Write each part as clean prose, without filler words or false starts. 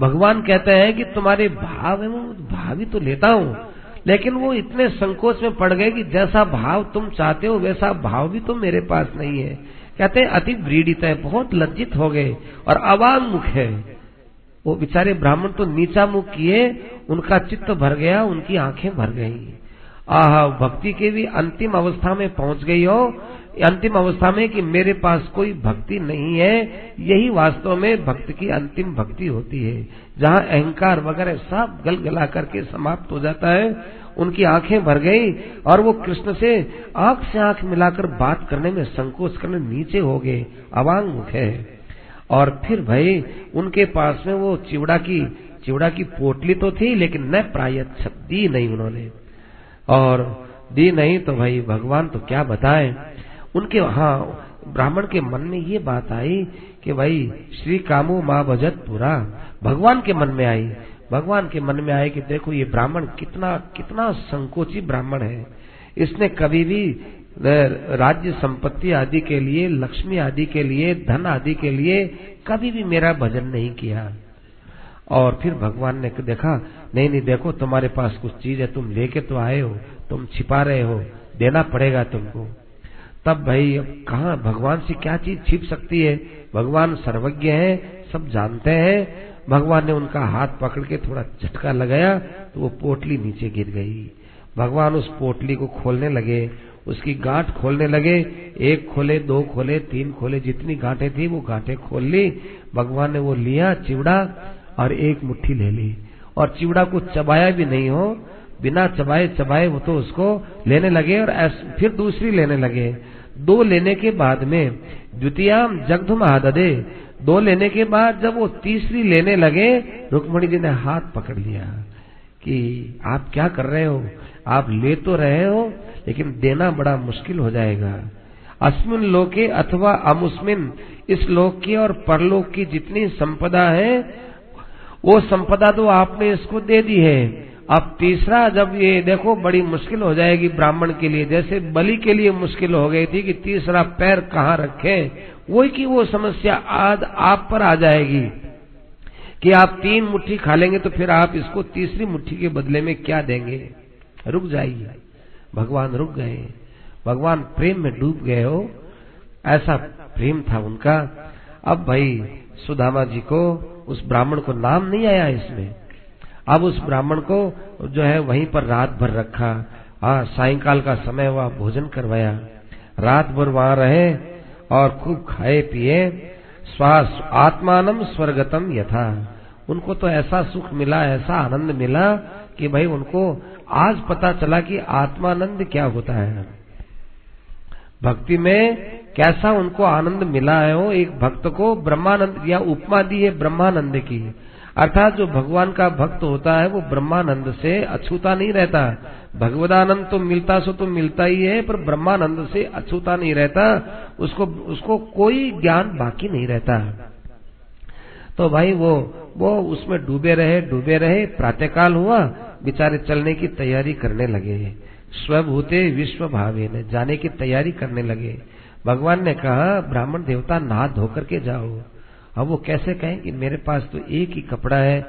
भगवान कहते हैं कि तुम्हारे भाव है, भाव ही तो लेता हूँ, लेकिन वो इतने संकोच में पड़ गए कि जैसा भाव तुम चाहते हो वैसा भाव भी तो मेरे पास नहीं है। कहते हैं अति व्रीड़ित है, बहुत लज्जित हो गए और अवांगमुख है। वो बेचारे ब्राह्मण तो नीचा मुख किए, उनका चित्त भर गया, उनकी आंखें भर गई। आह, भक्ति के भी अंतिम अवस्था में पहुंच गई हो, अंतिम अवस्था में कि मेरे पास कोई भक्ति नहीं है। यही वास्तव में भक्त की अंतिम भक्ति होती है, जहाँ अहंकार वगैरह सब गल गला करके समाप्त हो जाता है। उनकी आंखें भर गई और वो कृष्ण से आंख मिलाकर बात करने में संकोच करने नीचे हो गए, अवांगमुख है। और फिर भाई उनके पास में वो चिवड़ा की पोटली तो थी, लेकिन न प्रायश्चित दी नहीं उन्होंने, और दी नहीं तो भाई भगवान तो क्या बताएं उनके। हाँ, ब्राह्मण के मन में ये बात आई कि भाई श्री कामो मां भजत पूरा भगवान के मन में आई कि देखो ये ब्राह्मण कितना संकोची ब्राह्मण है। इसने कभी भी राज्य संपत्ति आदि के लिए, लक्ष्मी आदि के लिए, धन आदि के लिए कभी भी मेरा भजन नहीं किया। और फिर भगवान ने देखा नहीं, देखो तुम्हारे पास कुछ चीज है, तुम लेके तो आए हो, तुम छिपा रहे हो, देना पड़ेगा तुमको। तब भाई अब कहाँ भगवान से क्या चीज छिप सकती है, भगवान सर्वज्ञ है, सब जानते हैं। भगवान ने उनका हाथ पकड़ के थोड़ा झटका लगाया तो वो पोटली नीचे गिर गई। भगवान उस पोटली को खोलने लगे, उसकी गांठ खोलने लगे, एक खोले, दो खोले, तीन खोले, जितनी गांठें थी वो गांठें खोल ली। भगवान ने वो लिया चिवड़ा और एक मुट्ठी ले ली, और चिवड़ा को चबाया भी नहीं हो, बिना चबाए वो तो उसको लेने लगे और फिर दूसरी लेने लगे। दो लेने के बाद में द्वितीयाम जगधु महाददे, दो लेने के बाद जब वो तीसरी लेने लगे, रुक्मणी जी ने हाथ पकड़ लिया कि आप क्या कर रहे हो, आप ले तो रहे हो लेकिन देना बड़ा मुश्किल हो जाएगा। अस्मिन लोके अथवा अमुस्मिन, इस लोक की और परलोक की जितनी संपदा है वो संपदा तो आपने इसको दे दी है। अब तीसरा जब ये देखो बड़ी मुश्किल हो जाएगी ब्राह्मण के लिए, जैसे बलि के लिए मुश्किल हो गई थी कि तीसरा पैर कहाँ रखे, वही की वो समस्या आज आप पर आ जाएगी कि आप तीन मुट्ठी खा लेंगे तो फिर आप इसको तीसरी मुट्ठी के बदले में क्या देंगे। रुक जाइए, भगवान रुक गए, भगवान प्रेम में डूब गए हो, ऐसा प्रेम था उनका। अब भाई सुदामा जी को, उस ब्राह्मण को नाम नहीं आया इसमें। अब उस ब्राह्मण को जो है वहीं पर रात भर रखा। हाँ, सायंकाल का समय हुआ, भोजन करवाया, रात भर वहां रहे और खूब खाए पिए। श्वास आत्मानम स्वर्गतम यथा, उनको तो ऐसा सुख मिला, ऐसा आनंद मिला कि भाई उनको आज पता चला कि आत्मानंद क्या होता है, भक्ति में कैसा उनको आनंद मिला है। वो एक भक्त को ब्रह्मानंद या उपमा दी है ब्रह्मानंद की, अर्थात जो भगवान का भक्त होता है वो ब्रह्मानंद से अछूता नहीं रहता। भगवदानंद तो मिलता सो तो मिलता ही है, पर ब्रह्मानंद से अछूता नहीं रहता, उसको कोई ज्ञान बाकी नहीं रहता। तो भाई वो उसमें डूबे रहे। प्रातःकाल हुआ, बेचारे चलने की तैयारी करने लगे, स्वभूते विश्व भावे ने जाने की तैयारी करने लगे। भगवान ने कहा ब्राह्मण देवता नहा धोकर के जाओ। अब वो कैसे कहें कि मेरे पास तो एक ही कपड़ा है,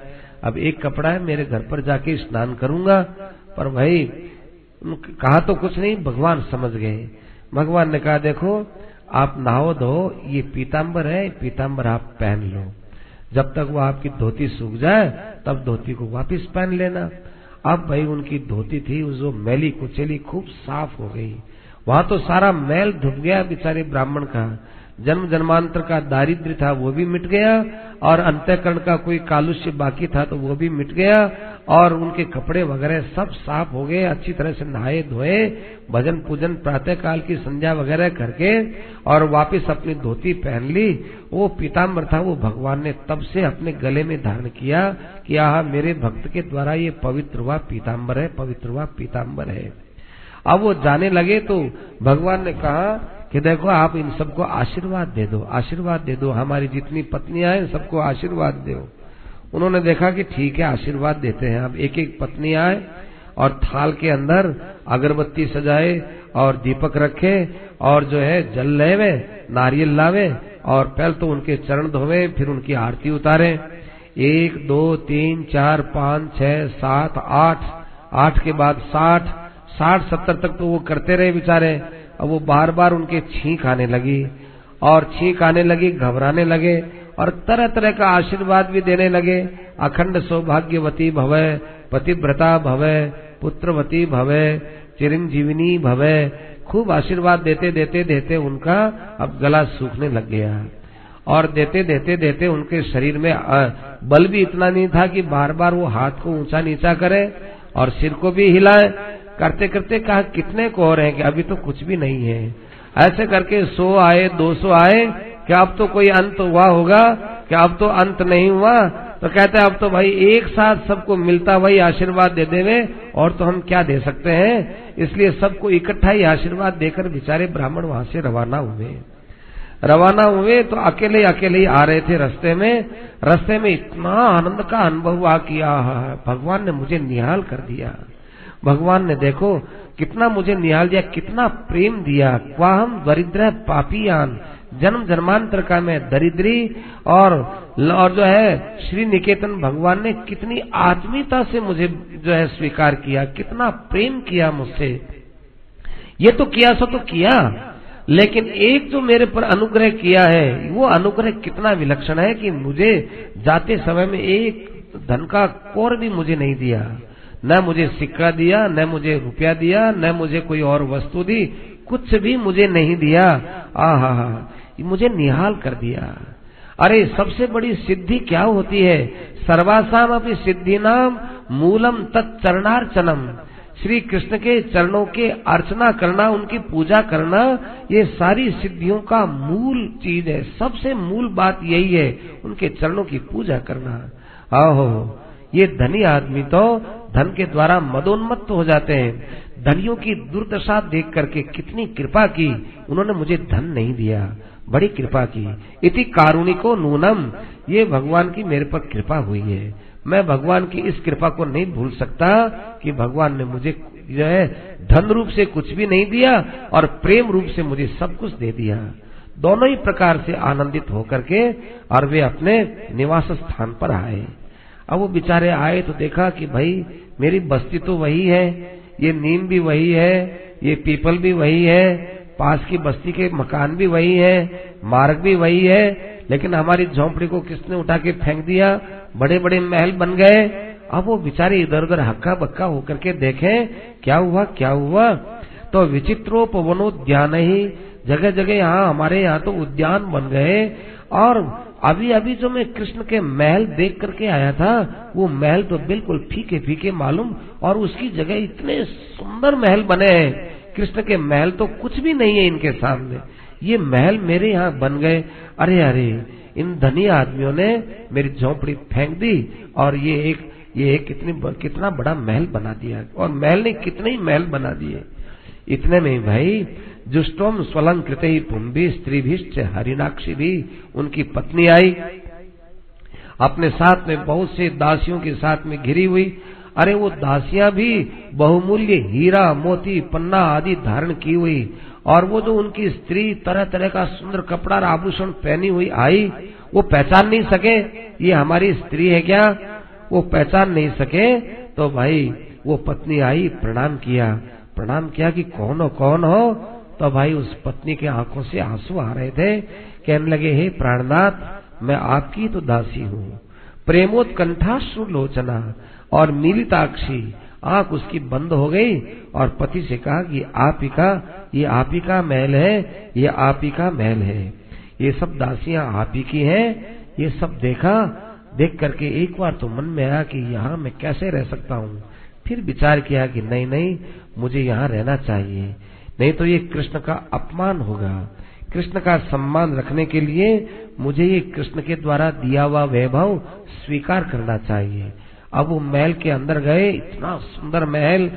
अब एक कपड़ा है, मेरे घर पर जाके स्नान करूंगा। पर भाई कहा तो कुछ नहीं, भगवान समझ गए। भगवान ने कहा देखो आप नहाओ धो, ये पीताम्बर है, पीताम्बर आप पहन लो, जब तक वो आपकी धोती सूख जाए तब धोती को वापस पहन लेना। अब भाई उनकी धोती थी जो मैली कुचेली खूब साफ हो गई, वहां तो सारा मैल धुप गया बेचारे ब्राह्मण का। जन्म जन्मांतर का दारिद्र्य था वो भी मिट गया, और अंतःकरण का कोई कालुष्य बाकी था तो वो भी मिट गया, और उनके कपड़े वगैरह सब साफ हो गए। अच्छी तरह से नहाए धोए, भजन पूजन प्रातःकाल की संध्या वगैरह करके और वापस अपनी धोती पहन ली। वो पीताम्बर था वो भगवान ने तब से अपने गले में धारण किया कि आह मेरे भक्त के द्वारा ये पवित्र हुआ पीताम्बर है, पवित्र हुआ पीताम्बर है। अब वो जाने लगे तो भगवान ने कहा कि देखो आप इन सबको आशीर्वाद दे दो, आशीर्वाद दे दो, हमारी जितनी पत्नियां हैं सबको आशीर्वाद दो। उन्होंने देखा कि ठीक है आशीर्वाद देते हैं। अब एक एक पत्नी आए और थाल के अंदर अगरबत्ती सजाए और दीपक रखे और जो है जल लावे, नारियल लावे, और पहले तो उनके चरण धोवे, फिर उनकी आरती उतारे। 1 2 3 4 5 6 7 8, 8 के बाद 60 70 तक तो वो करते रहे बेचारे। अब वो बार बार उनके छींक आने लगी और घबराने लगे और तरह तरह का आशीर्वाद भी देने लगे। अखंड सौभाग्यवती भवे, पतिव्रता भवे, पुत्रवती भवे, चिरंजीविनी भवे। खूब आशीर्वाद देते देते देते उनका अब गला सूखने लग गया और देते देते देते उनके शरीर में बल भी इतना नहीं था कि बार बार वो हाथ को ऊंचा नीचा करे और सिर को भी हिलाए। करते करते कहा कितने को हो रहे हैं कि अभी तो कुछ भी नहीं है। ऐसे करके 100 आए 200 आए। क्या अब तो कोई अंत हुआ होगा? क्या अब तो अंत नहीं हुआ? तो कहते हैं अब तो भाई एक साथ सबको मिलता वही आशीर्वाद दे देवे और तो हम क्या दे सकते हैं। इसलिए सबको इकट्ठा ही आशीर्वाद देकर बेचारे ब्राह्मण वहां से रवाना हुए। तो अकेले ही आ रहे थे। रास्ते में इतना आनंद का अनुभव हुआ कि भगवान ने मुझे निहाल कर दिया। भगवान ने देखो कितना मुझे निहाल दिया, कितना प्रेम दिया। क्वाहम दरिद्र पापीयान, जन्म जन्मांतर का मैं दरिद्री और जो है श्री निकेतन। भगवान ने कितनी आत्मीयता से मुझे जो है स्वीकार किया, कितना प्रेम किया मुझसे। ये तो किया सो तो किया, लेकिन एक जो मेरे पर अनुग्रह किया है वो अनुग्रह कितना विलक्षण है कि मुझे जाते समय में एक धन का कौर भी मुझे नहीं दिया। न मुझे सिक्का दिया, न मुझे रुपया दिया, न मुझे कोई और वस्तु दी, कुछ भी मुझे नहीं दिया। आहा, मुझे निहाल कर दिया। अरे सबसे बड़ी सिद्धि क्या होती है? सर्वासाम अपनी सिद्धि नाम मूलम तत्चरणार्चनम। श्री कृष्ण के चरणों के अर्चना करना, उनकी पूजा करना, ये सारी सिद्धियों का मूल चीज है। सबसे मूल बात यही है, उनके चरणों की पूजा करना। आहो, ये धनी आदमी तो धन के द्वारा मदोन्मत्त हो जाते हैं। धनियों की दुर्दशा देख करके कितनी कृपा की उन्होंने, मुझे धन नहीं दिया, बड़ी कृपा की। इति कारुणिको नूनम, ये भगवान की मेरे पर कृपा हुई है। मैं भगवान की इस कृपा को नहीं भूल सकता कि भगवान ने मुझे जो है धन रूप से कुछ भी नहीं दिया और प्रेम रूप से मुझे सब कुछ दे दिया। दोनों ही प्रकार से आनंदित होकर के और वे अपने निवास स्थान पर आए। अब वो बेचारे आए तो देखा कि भाई मेरी बस्ती तो वही है, ये नीम भी वही है, ये पीपल भी वही है, पास की बस्ती के मकान भी वही है, मार्ग भी वही है, लेकिन हमारी झोंपड़ी को किसने उठा के फेंक दिया, बड़े बड़े महल बन गए। अब वो बेचारे इधर उधर हक्का बक्का होकर के देखें क्या हुआ। तो विचित्रोपवनोद्यान ही, जगह जगह यहाँ हमारे यहाँ तो उद्यान बन गए। और अभी अभी जो मैं कृष्ण के महल देख करके आया था वो महल तो बिल्कुल फीके फीके मालूम, और उसकी जगह इतने सुंदर महल बने हैं। कृष्ण के महल तो कुछ भी नहीं है इनके सामने, ये महल मेरे यहाँ बन गए। अरे इन धनी आदमियों ने मेरी झोपड़ी फेंक दी और ये एक कितना बड़ा महल बना दिया, और महल ने कितने ही महल बना दिए। इतने में भाई जुष्टोम स्वलंकृत ही पुंभी स्त्रीभिश्च हरिनाक्षी भी, उनकी पत्नी आई अपने साथ में बहुत से दासियों के साथ में घिरी हुई। अरे वो दासियां भी बहुमूल्य हीरा मोती पन्ना आदि धारण की हुई, और वो जो उनकी स्त्री तरह तरह का सुंदर कपड़ा आभूषण पहनी हुई आई, वो पहचान नहीं सके ये हमारी स्त्री है क्या, वो पहचान नहीं सके। तो भाई वो पत्नी आई, प्रणाम किया कि कौन हो। तो भाई उस पत्नी के आंखों से आंसू आ रहे थे, कहने लगे हे प्राणनाथ मैं आपकी तो दासी हूँ। प्रेमोत्कंठाश्रु लोचना और मीलिताक्षी, आंख उसकी बंद हो गई और पति से कहा कि ये आप ही का महल है, ये सब दासियां आप ही की हैं। ये सब देख करके एक बार तो मन में आया कि यहाँ मैं कैसे रह सकता हूँ। फिर विचार किया कि नहीं मुझे यहाँ रहना चाहिए, नहीं तो ये कृष्ण का अपमान होगा। कृष्ण का सम्मान रखने के लिए मुझे ये कृष्ण के द्वारा दिया हुआ वैभव स्वीकार करना चाहिए। अब वो महल के अंदर गए, इतना सुंदर महल,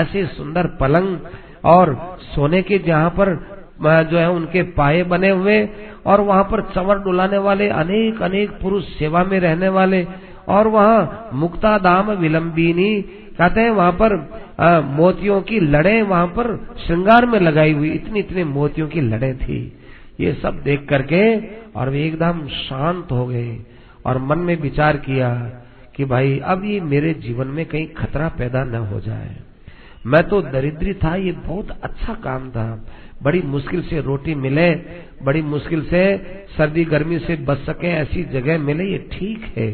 ऐसे सुंदर पलंग और सोने के जहाँ पर जो है उनके पाए बने हुए, और वहाँ पर चंवर डुलाने वाले अनेक पुरुष सेवा में रहने वाले, और वहाँ मुक्ता दाम विलंबिनी कहते हैं, वहाँ पर मोतियों की लड़े वहाँ पर श्रृंगार में लगाई हुई इतने मोतियों की लड़े थी। ये सब देख करके और वे एकदम शांत हो गए और मन में विचार किया कि भाई अब ये मेरे जीवन में कहीं खतरा पैदा न हो जाए। मैं तो दरिद्री था, ये बहुत अच्छा काम था, बड़ी मुश्किल से रोटी मिले, बड़ी मुश्किल से सर्दी गर्मी से बच सके ऐसी जगह मिले, ये ठीक है।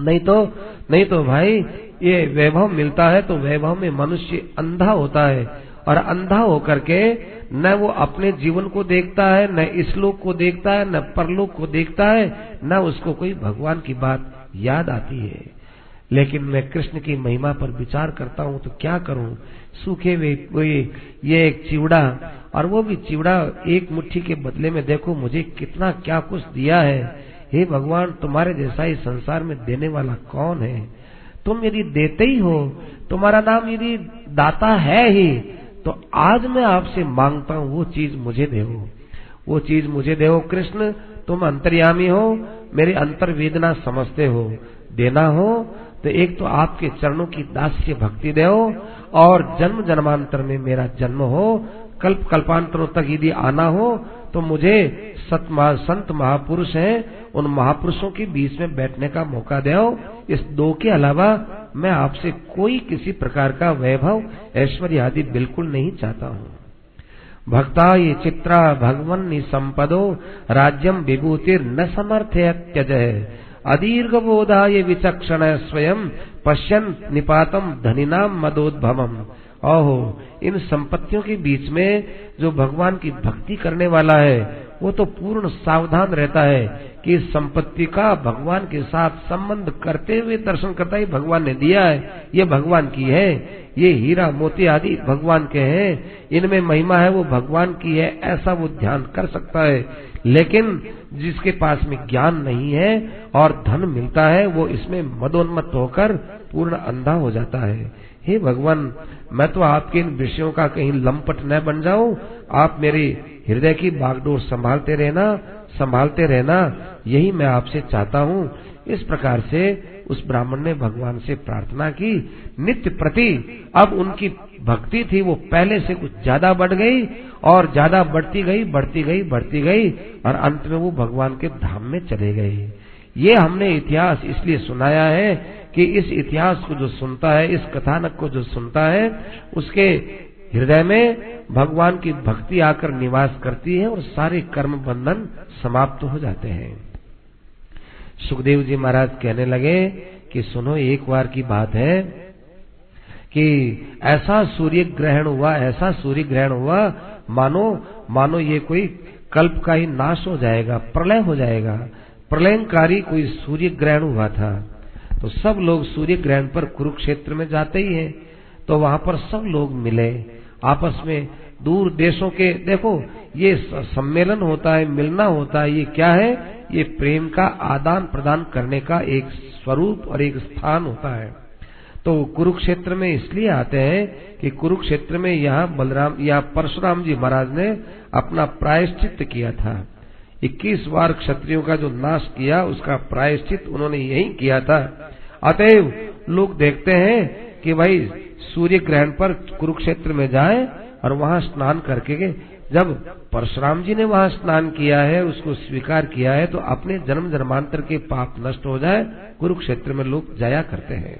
नहीं तो भाई ये वैभव मिलता है तो वैभव में मनुष्य अंधा होता है, और अंधा होकर के न वो अपने जीवन को देखता है, न इसलोक को देखता है, न परलोक को देखता है, न उसको कोई भगवान की बात याद आती है। लेकिन मैं कृष्ण की महिमा पर विचार करता हूँ तो क्या करूँ, सूखे हुए ये एक चिवड़ा, और वो भी चिवड़ा एक मुट्ठी के बदले में देखो मुझे कितना क्या कुछ दिया है। हे भगवान, तुम्हारे जैसा इस संसार में देने वाला कौन है? तुम यदि देते ही हो, तुम्हारा नाम यदि दाता है ही, तो आज मैं आपसे मांगता हूँ वो चीज मुझे दे, वो चीज मुझे दे। कृष्ण, तुम अंतर्यामी हो, मेरी अंतर वेदना समझते हो, देना हो तो एक तो आपके चरणों की दास्य भक्ति दे, और जन्म जन्मांतर में मेरा जन्म हो, कल्प कल्पांतरों तक यदि आना हो तो मुझे संत महापुरुष हैं उन महापुरुषों के बीच में बैठने का मौका दे। इस दो के अलावा मैं आपसे कोई किसी प्रकार का वैभव ऐश्वर्य आदि बिल्कुल नहीं चाहता हूँ। भक्ता ये चित्रा भगवन निसंपदो राज्यम विभूतिर न समर्थय त्यज है अदीर्घ बोधा ये विचक्षण स्वयं पश्यन निपातम धनिनाम मदोद्भवम। ओहो, इन संपत्तियों के बीच में जो भगवान की भक्ति करने वाला है वो तो पूर्ण सावधान रहता है कि इस संपत्ति का भगवान के साथ संबंध करते हुए दर्शन करता है। भगवान ने दिया है, ये भगवान की है, ये हीरा मोती आदि भगवान के हैं, इनमें महिमा है, वो भगवान की है, ऐसा वो ध्यान कर सकता है। लेकिन जिसके पास में ज्ञान नहीं है और धन मिलता है वो इसमें मदोन्मत्त होकर पूर्ण अंधा हो जाता है। हे भगवान, मैं तो आपके इन विषयों का कहीं लंपट न बन जाऊं, आप मेरे हृदय की बागडोर संभालते रहना, यही मैं आपसे चाहता हूं। इस प्रकार से उस ब्राह्मण ने भगवान से प्रार्थना की नित्य प्रति। अब उनकी भक्ति थी वो पहले से कुछ ज्यादा बढ़ गई, और ज्यादा बढ़ती गई, और अंत में वो भगवान के धाम में चले गए। ये हमने इतिहास इसलिए सुनाया है कि इस इतिहास को जो सुनता है, इस कथानक को जो सुनता है, उसके हृदय में भगवान की भक्ति आकर निवास करती है और सारे कर्म बंधन समाप्त हो जाते हैं। सुखदेव जी महाराज कहने लगे कि सुनो, एक बार की बात है कि ऐसा सूर्य ग्रहण हुआ मानो ये कोई कल्प का ही नाश हो जाएगा, प्रलय हो जाएगा। प्रलयंकारी कोई सूर्य ग्रहण हुआ था, तो सब लोग सूर्य ग्रहण पर कुरुक्षेत्र में जाते ही हैं, तो वहां पर सब लोग मिले आपस में, दूर देशों के। देखो, ये सम्मेलन होता है, मिलना होता है, ये क्या है? ये प्रेम का आदान प्रदान करने का एक स्वरूप और एक स्थान होता है। तो कुरुक्षेत्र में इसलिए आते हैं कि कुरुक्षेत्र में यहाँ परशुराम जी महाराज ने अपना प्रायश्चित किया था। 21 बार क्षत्रियों का जो नाश किया उसका प्रायश्चित उन्होंने यही किया था। अतएव लोग देखते हैं कि भाई सूर्य ग्रहण पर कुरुक्षेत्र में जाए और वहां स्नान करके, जब परशुराम जी ने वहां स्नान किया है, उसको स्वीकार किया है, तो अपने जन्म जन्मांतर के पाप नष्ट हो जाए, कुरुक्षेत्र में लोग जाया करते हैं।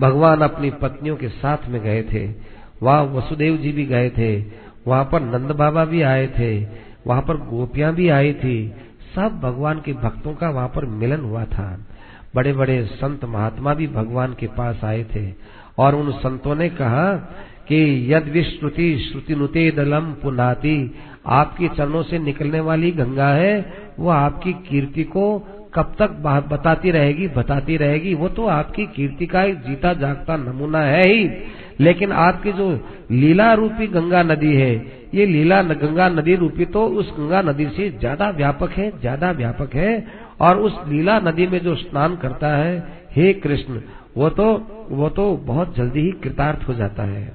भगवान अपनी पत्नियों के साथ में गए थे, वहाँ वसुदेव जी भी गए थे, वहाँ पर नंद बाबा भी आए थे, वहाँ पर गोपियां भी आई थी, सब भगवान के भक्तों का वहाँ पर मिलन हुआ था। बड़े बड़े संत महात्मा भी भगवान के पास आए थे, और उन संतों ने कहा कि यद विश्रुति श्रुतिनुते दलम पुनाति, आपके चरणों से निकलने वाली गंगा है वो आपकी कीर्ति को कब तक बताती रहेगी। वो तो आपकी कीर्ति का एक जीता जागता नमूना है ही, लेकिन आपकी जो लीला रूपी गंगा नदी है, ये लीला गंगा नदी रूपी तो उस गंगा नदी से ज्यादा व्यापक है। और उस लीला नदी में जो स्नान करता है, हे कृष्ण, वो तो बहुत जल्दी ही कृतार्थ हो जाता है।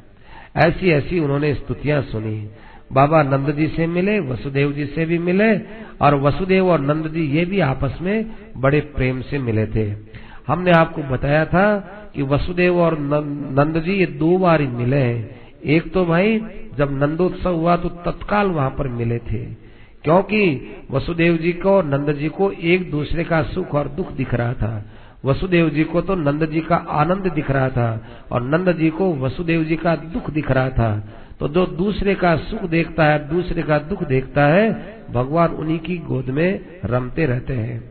ऐसी उन्होंने स्तुतियां सुनी। बाबा नंद जी से मिले, वसुदेव जी से भी मिले, और वसुदेव और नंद जी ये भी आपस में बड़े प्रेम से मिले थे। हमने आपको बताया था कि वसुदेव और नंद जी ये 2 बार ही मिले हैं। एक तो भाई जब नंदोत्सव हुआ तो तत्काल वहां पर मिले थे, क्योंकि वसुदेव जी को और नंद जी को एक दूसरे का सुख और दुख दिख रहा था। वसुदेव जी को तो नंद जी का आनंद दिख रहा था और नंद जी को वसुदेव जी का दुख दिख रहा था। तो जो दूसरे का सुख देखता है, दूसरे का दुख देखता है, भगवान उन्हीं की गोद में रमते रहते हैं।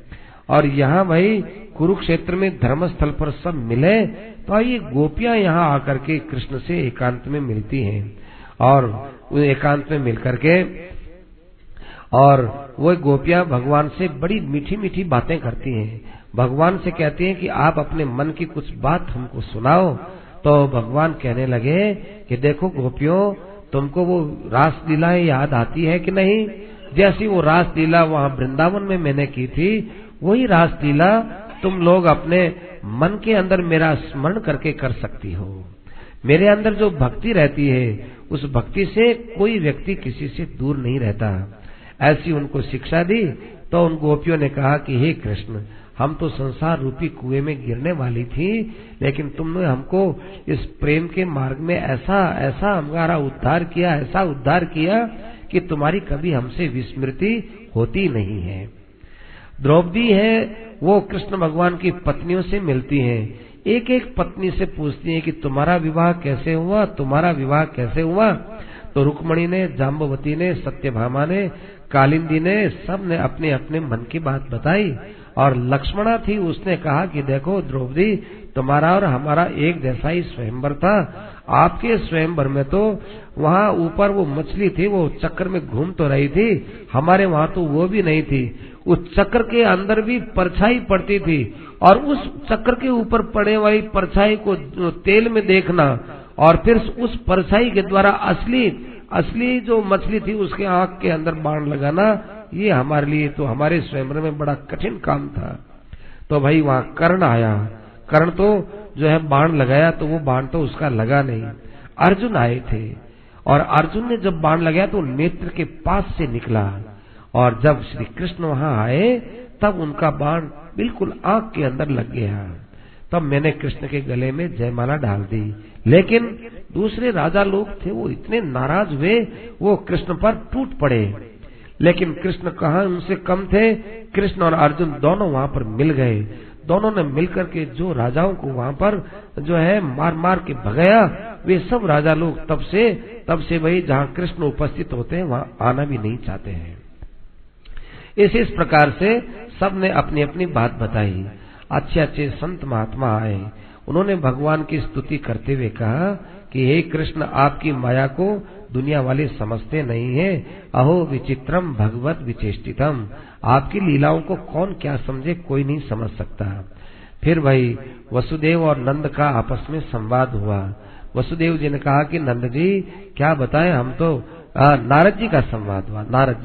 और यहाँ भाई कुरुक्षेत्र में धर्मस्थल पर सब मिले तो ये गोपियाँ यहाँ आकर के कृष्ण से एकांत में मिलती हैं और एकांत में मिलकर के और वो गोपियाँ भगवान से बड़ी मीठी मीठी बातें करती हैं। भगवान से कहती हैं कि आप अपने मन की कुछ बात हमको सुनाओ। तो भगवान कहने लगे कि देखो गोपियों, तुमको वो रासलीलाएं याद आती है कि नहीं? जैसी वो रासलीला वहाँ वृंदावन में मैंने की थी, वही रासलीला तुम लोग अपने मन के अंदर मेरा स्मरण करके कर सकती हो। मेरे अंदर जो भक्ति रहती है, उस भक्ति से कोई व्यक्ति किसी से दूर नहीं रहता। ऐसी उनको शिक्षा दी। तो उन गोपियों ने कहा कि हे कृष्ण, हम तो संसार रूपी कुएं में गिरने वाली थी, लेकिन तुमने हमको इस प्रेम के मार्ग में ऐसा हमारा उद्धार किया, ऐसा उद्धार किया कि तुम्हारी कभी हमसे विस्मृति होती नहीं है। द्रौपदी है वो कृष्ण भगवान की पत्नियों से मिलती हैं, एक एक पत्नी से पूछती हैं कि तुम्हारा विवाह कैसे हुआ, तुम्हारा विवाह कैसे हुआ। तो रुक्मणी ने, जाम्बवती ने, सत्यभामा ने, कालिंदी ने, सब ने अपने अपने मन की बात बताई। और लक्ष्मणा थी, उसने कहा कि देखो द्रौपदी, तुम्हारा और हमारा एक जैसा ही स्वयंवर था। आपके स्वयंवर में तो वहाँ ऊपर वो मछली थी, वो चक्कर में घूम तो रही थी, हमारे वहाँ तो वो भी नहीं थी। उस चक्कर के अंदर भी परछाई पड़ती थी और उस चक्कर के ऊपर पड़े वाली परछाई को तेल में देखना और फिर उस परछाई के द्वारा असली जो मछली थी उसके आंख के अंदर बाण लगाना, ये हमारे लिए तो हमारे स्वयंवर में बड़ा कठिन काम था। तो भाई वहाँ कर्ण आया, कर्ण तो जो है बाण लगाया तो वो बाण तो उसका लगा नहीं। अर्जुन आए थे और अर्जुन ने जब बाण लगाया तो नेत्र के पास से निकला और जब श्री कृष्ण वहाँ आए तब उनका बाण बिल्कुल आंख के अंदर लग गया। तब मैंने कृष्ण के गले में जयमाला डाल दी। लेकिन दूसरे राजा लोग थे, वो इतने नाराज हुए, वो कृष्ण पर टूट पड़े। लेकिन कृष्ण कहाँ उनसे कम थे। कृष्ण और अर्जुन दोनों वहाँ पर मिल गए। दोनों ने मिलकर के जो राजाओं को वहाँ पर जो है मार मार के भगाया, वे सब राजा लोग तब से भाई जहाँ कृष्ण उपस्थित होते हैं वहाँ आना भी नहीं चाहते हैं। इस प्रकार से सब ने अपनी अपनी बात बताई। अच्छे अच्छे संत महात्मा आए, उन्होंने भगवान की स्तुति करते हुए कहा कि हे कृष्ण, आपकी माया को दुनिया वाले समझते नहीं है। अहो विचित्रम भगवत विचेष्टितम, आपकी लीलाओं को कौन क्या समझे, कोई नहीं समझ सकता। फिर भाई वसुदेव और नंद का आपस में संवाद हुआ। वसुदेव जी ने कहा कि नंद जी क्या बताएं, हम तो नारद जी का संवाद हुआ। नारद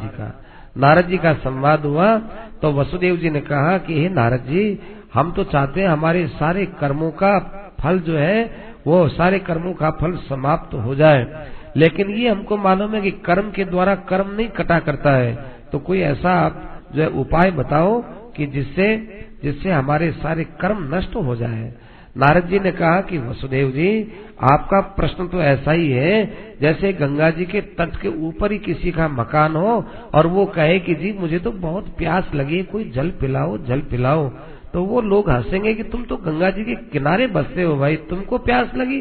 जी का संवाद हुआ तो वसुदेव जी ने कहा कि हे नारद जी, हम तो चाहते हैं हमारे सारे कर्मों का फल जो है वो सारे कर्मों का फल समाप्त हो जाए, लेकिन ये हमको मालूम है कि कर्म के द्वारा कर्म नहीं कटा करता है। तो कोई ऐसा आप जो है उपाय बताओ कि जिससे हमारे सारे कर्म नष्ट हो जाए। नारद जी ने कहा कि वसुदेव जी, आपका प्रश्न तो ऐसा ही है जैसे गंगा जी के तट के ऊपर ही किसी का मकान हो और वो कहे कि जी मुझे तो बहुत प्यास लगी, कोई जल पिलाओ, जल पिलाओ। तो वो लोग हंसेंगे कि तुम तो गंगा जी के किनारे बसते हो भाई, तुमको प्यास लगी।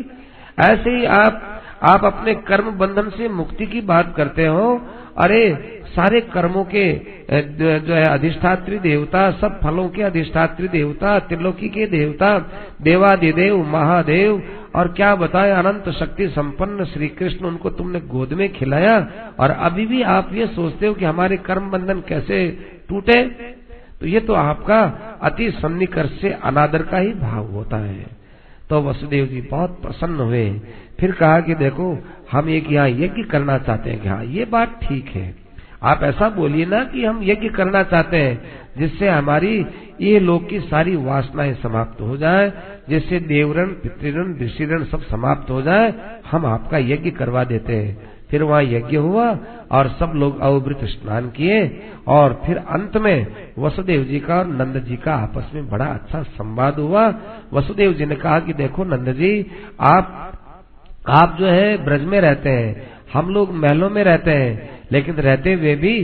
ऐसे ही आप अपने कर्म बंधन से मुक्ति की बात करते हो। अरे सारे कर्मों के जो है अधिष्ठात्री देवता, सब फलों के अधिष्ठात्री देवता, त्रिलोकी के देवता, देवादिदेव महादेव, और क्या बताएं अनंत शक्ति संपन्न श्री कृष्ण, उनको तुमने गोद में खिलाया और अभी भी आप ये सोचते हो कि हमारे कर्म बंधन कैसे टूटे। तो ये तो आपका अति सन्निकर्ष से अनादर का ही भाव होता है। तो वसुदेव जी बहुत प्रसन्न हुए। फिर कहा कि देखो, हम एक यहाँ यज्ञ करना चाहते हैं। हाँ, ये बात ठीक है, आप ऐसा बोलिए ना कि हम यज्ञ करना चाहते हैं जिससे हमारी ये लोक की सारी वासनाएं समाप्त हो जाए, जिससे देवरण, पितृरण, ऋषिरण सब समाप्त हो जाए, हम आपका यज्ञ करवा देते हैं। फिर वहाँ यज्ञ हुआ और सब लोग अवभृत स्नान किए और फिर अंत में वसुदेव जी का और नंद जी का आपस में बड़ा अच्छा संवाद हुआ। वसुदेव जी ने कहा कि देखो नंद जी, आप जो है ब्रज में रहते हैं, हम लोग महलों में रहते हैं, लेकिन रहते हुए भी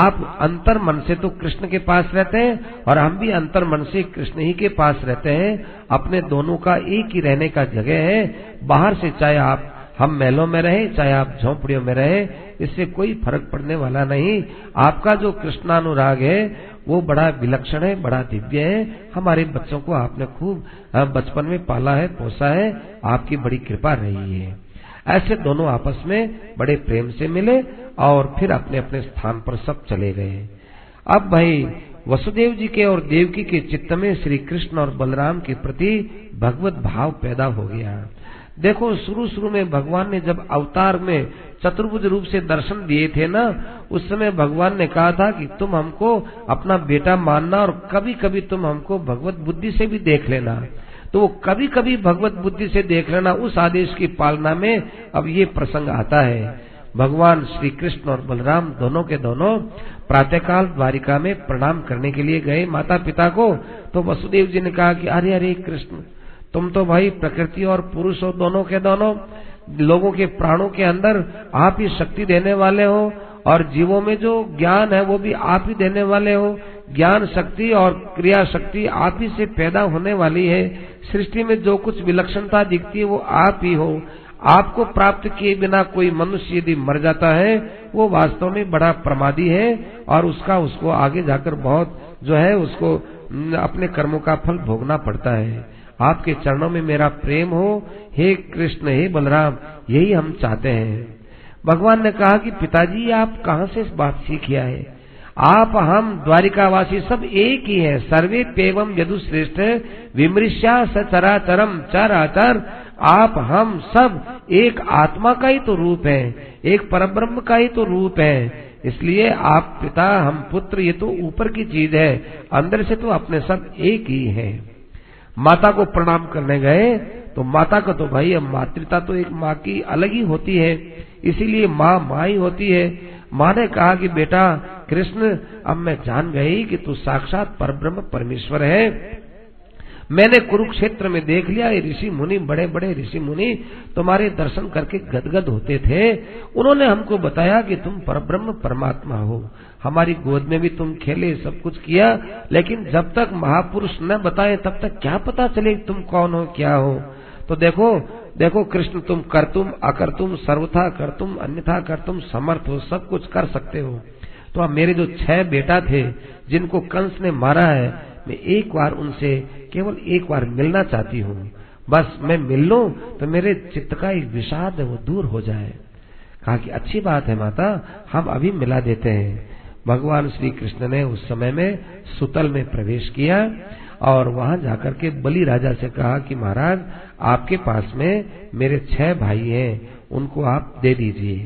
आप अंतर मन से तो कृष्ण के पास रहते हैं और हम भी अंतर मन से कृष्ण ही के पास रहते हैं। अपने दोनों का एक ही रहने का जगह है। बाहर से चाहे आप हम महलों में रहें चाहे आप झोंपड़ियों में रहें, इससे कोई फर्क पड़ने वाला नहीं। आपका जो कृष्णानुराग है वो बड़ा विलक्षण है, बड़ा दिव्य है। हमारे बच्चों को आपने खूब बचपन में पाला है, पोसा है, आपकी बड़ी कृपा रही है। ऐसे दोनों आपस में बड़े प्रेम से मिले और फिर अपने अपने स्थान पर सब चले गए। अब भाई वसुदेव जी के और देवकी के चित्त में श्री कृष्ण और बलराम के प्रति भगवत भाव पैदा हो गया। देखो शुरू शुरू में भगवान ने जब अवतार में चतुर्भुज रूप से दर्शन दिए थे ना, उस समय भगवान ने कहा था कि तुम हमको अपना बेटा मानना और कभी कभी तुम हमको भगवत बुद्धि से भी देख लेना। तो वो कभी कभी भगवत बुद्धि से देख लेना, उस आदेश की पालना में अब ये प्रसंग आता है। भगवान श्री कृष्ण और बलराम दोनों के दोनों प्रातःकाल द्वारिका में प्रणाम करने के लिए गए माता पिता को। तो वसुदेव जी ने कहा कि अरे अरे कृष्ण, तुम तो भाई प्रकृति और पुरुष हो, दोनों के दोनों लोगों के प्राणों के अंदर आप ही शक्ति देने वाले हो और जीवों में जो ज्ञान है वो भी आप ही देने वाले हो। ज्ञान शक्ति और क्रिया शक्ति आप ही से पैदा होने वाली है। सृष्टि में जो कुछ विलक्षणता दिखती है वो आप ही हो। आपको प्राप्त किए बिना कोई मनुष्य यदि मर जाता है वो वास्तव में बड़ा प्रमादी है और उसका उसको आगे जाकर बहुत जो है उसको अपने कर्मों का फल भोगना पड़ता है। आपके चरणों में मेरा प्रेम हो हे कृष्ण, हे बलराम, यही हम चाहते हैं। भगवान ने कहा कि पिताजी आप कहाँ से इस बात सीखिया है? आप हम द्वारिकावासी सब एक ही हैं। सर्वे पेवम यदुश्रेष्ठ विमृश्या सचराचरम चराचर। आप हम सब एक आत्मा का ही तो रूप है, एक परब्रह्म का ही तो रूप है। इसलिए आप पिता हम पुत्र, ये तो ऊपर की चीज है, अंदर से तो अपने सब एक ही हैं। माता को प्रणाम करने गए तो माता का तो भाई अब मातृता तो एक माँ की अलग ही होती है, इसीलिए माँ माँ ही होती है। माँ ने कहा कि बेटा कृष्ण, अब मैं जान गई कि तू साक्षात परब्रह्म परमेश्वर है। मैंने कुरुक्षेत्र में देख लिया ऋषि मुनि, बड़े बड़े ऋषि मुनि तुम्हारे दर्शन करके गदगद होते थे। उन्होंने हमको बताया कि तुम परब्रह्म परमात्मा हो। हमारी गोद में भी तुम खेले, सब कुछ किया, लेकिन जब तक महापुरुष न बताए तब तक क्या पता चले तुम कौन हो, क्या हो। तो देखो देखो कृष्ण, तुम कर्तुम अकर्तुम सर्वथा कर्तुम अन्यथा कर्तुम समर्थ हो, सब कुछ कर सकते हो। तो अब मेरे जो 6 बेटा थे जिनको कंस ने मारा है, मैं एक बार उनसे केवल एक बार मिलना चाहती हूँ। बस मैं मिल लूं तो मेरे चित्त का एक विषाद है वो दूर हो जाए। कहा कि अच्छी बात है माता, हम अभी मिला देते हैं। भगवान श्री कृष्ण ने उस समय में सुतल में प्रवेश किया और वहां जाकर के बलि राजा से कहा कि महाराज आपके पास में मेरे 6 भाई हैं, उनको आप दे दीजिए।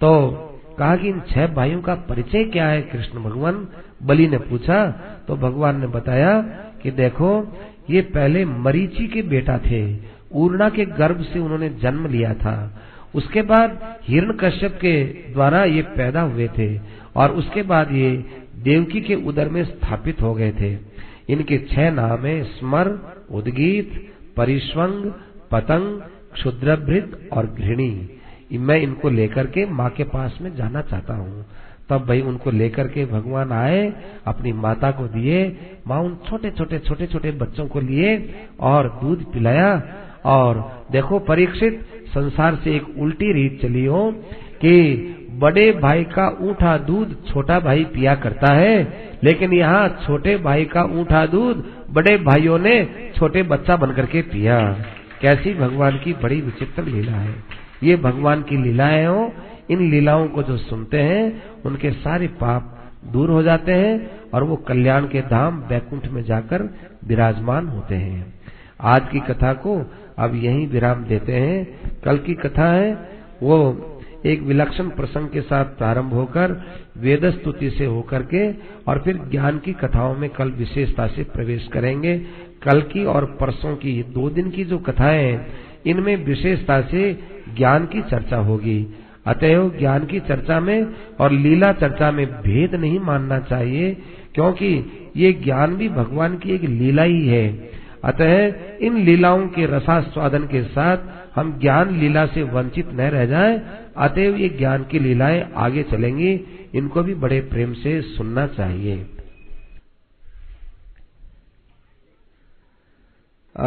तो कहा कि इन 6 भाइयों का परिचय क्या है कृष्ण भगवान, बलि ने पूछा। तो भगवान ने बताया कि देखो ये पहले मरीची के बेटा थे, उर्णा के गर्भ से उन्होंने जन्म लिया था। उसके बाद हिरण्यकश्यप के द्वारा ये पैदा हुए थे और उसके बाद ये देवकी के उदर में स्थापित हो गए थे। इनके 6 नाम है स्मर, उद्गीत, परिष्वंग, पतंग, क्षुद्रभृत और घृणी। मैं इनको लेकर के माँ के पास में जाना चाहता हूँ। तब भाई उनको लेकर के भगवान आए, अपनी माता को दिए। माँ उन छोटे छोटे बच्चों को लिए और दूध पिलाया। और देखो परीक्षित, संसार से एक उल्टी रीत चली हो कि बड़े भाई का ऊँटा दूध छोटा भाई पिया करता है, लेकिन यहाँ छोटे भाई का ऊँटा दूध बड़े भाइयों ने छोटे बच्चा बनकर के पिया। कैसी भगवान की बड़ी विचित्र लीला है। ये भगवान की लीलाएं हो, इन लीलाओं को जो सुनते हैं उनके सारे पाप दूर हो जाते हैं और वो कल्याण के धाम वैकुंठ में जाकर विराजमान होते हैं। आज की कथा को अब यहीं विराम देते हैं। कल की कथा है वो एक विलक्षण प्रसंग के साथ प्रारंभ होकर वेद स्तुति से होकर के और फिर ज्ञान की कथाओं में कल विशेषता से प्रवेश करेंगे। कल की और परसों की 2 दिन की जो कथाएं हैं इनमें विशेषता से ज्ञान की चर्चा होगी। अतएव ज्ञान की चर्चा में और लीला चर्चा में भेद नहीं मानना चाहिए, क्योंकि ये ज्ञान भी भगवान की एक लीला ही है। अतः इन लीलाओं के रसास्वादन के साथ हम ज्ञान लीला से वंचित न रह जाएं। अतएव ये ज्ञान की लीलाएं आगे चलेंगी, इनको भी बड़े प्रेम से सुनना चाहिए।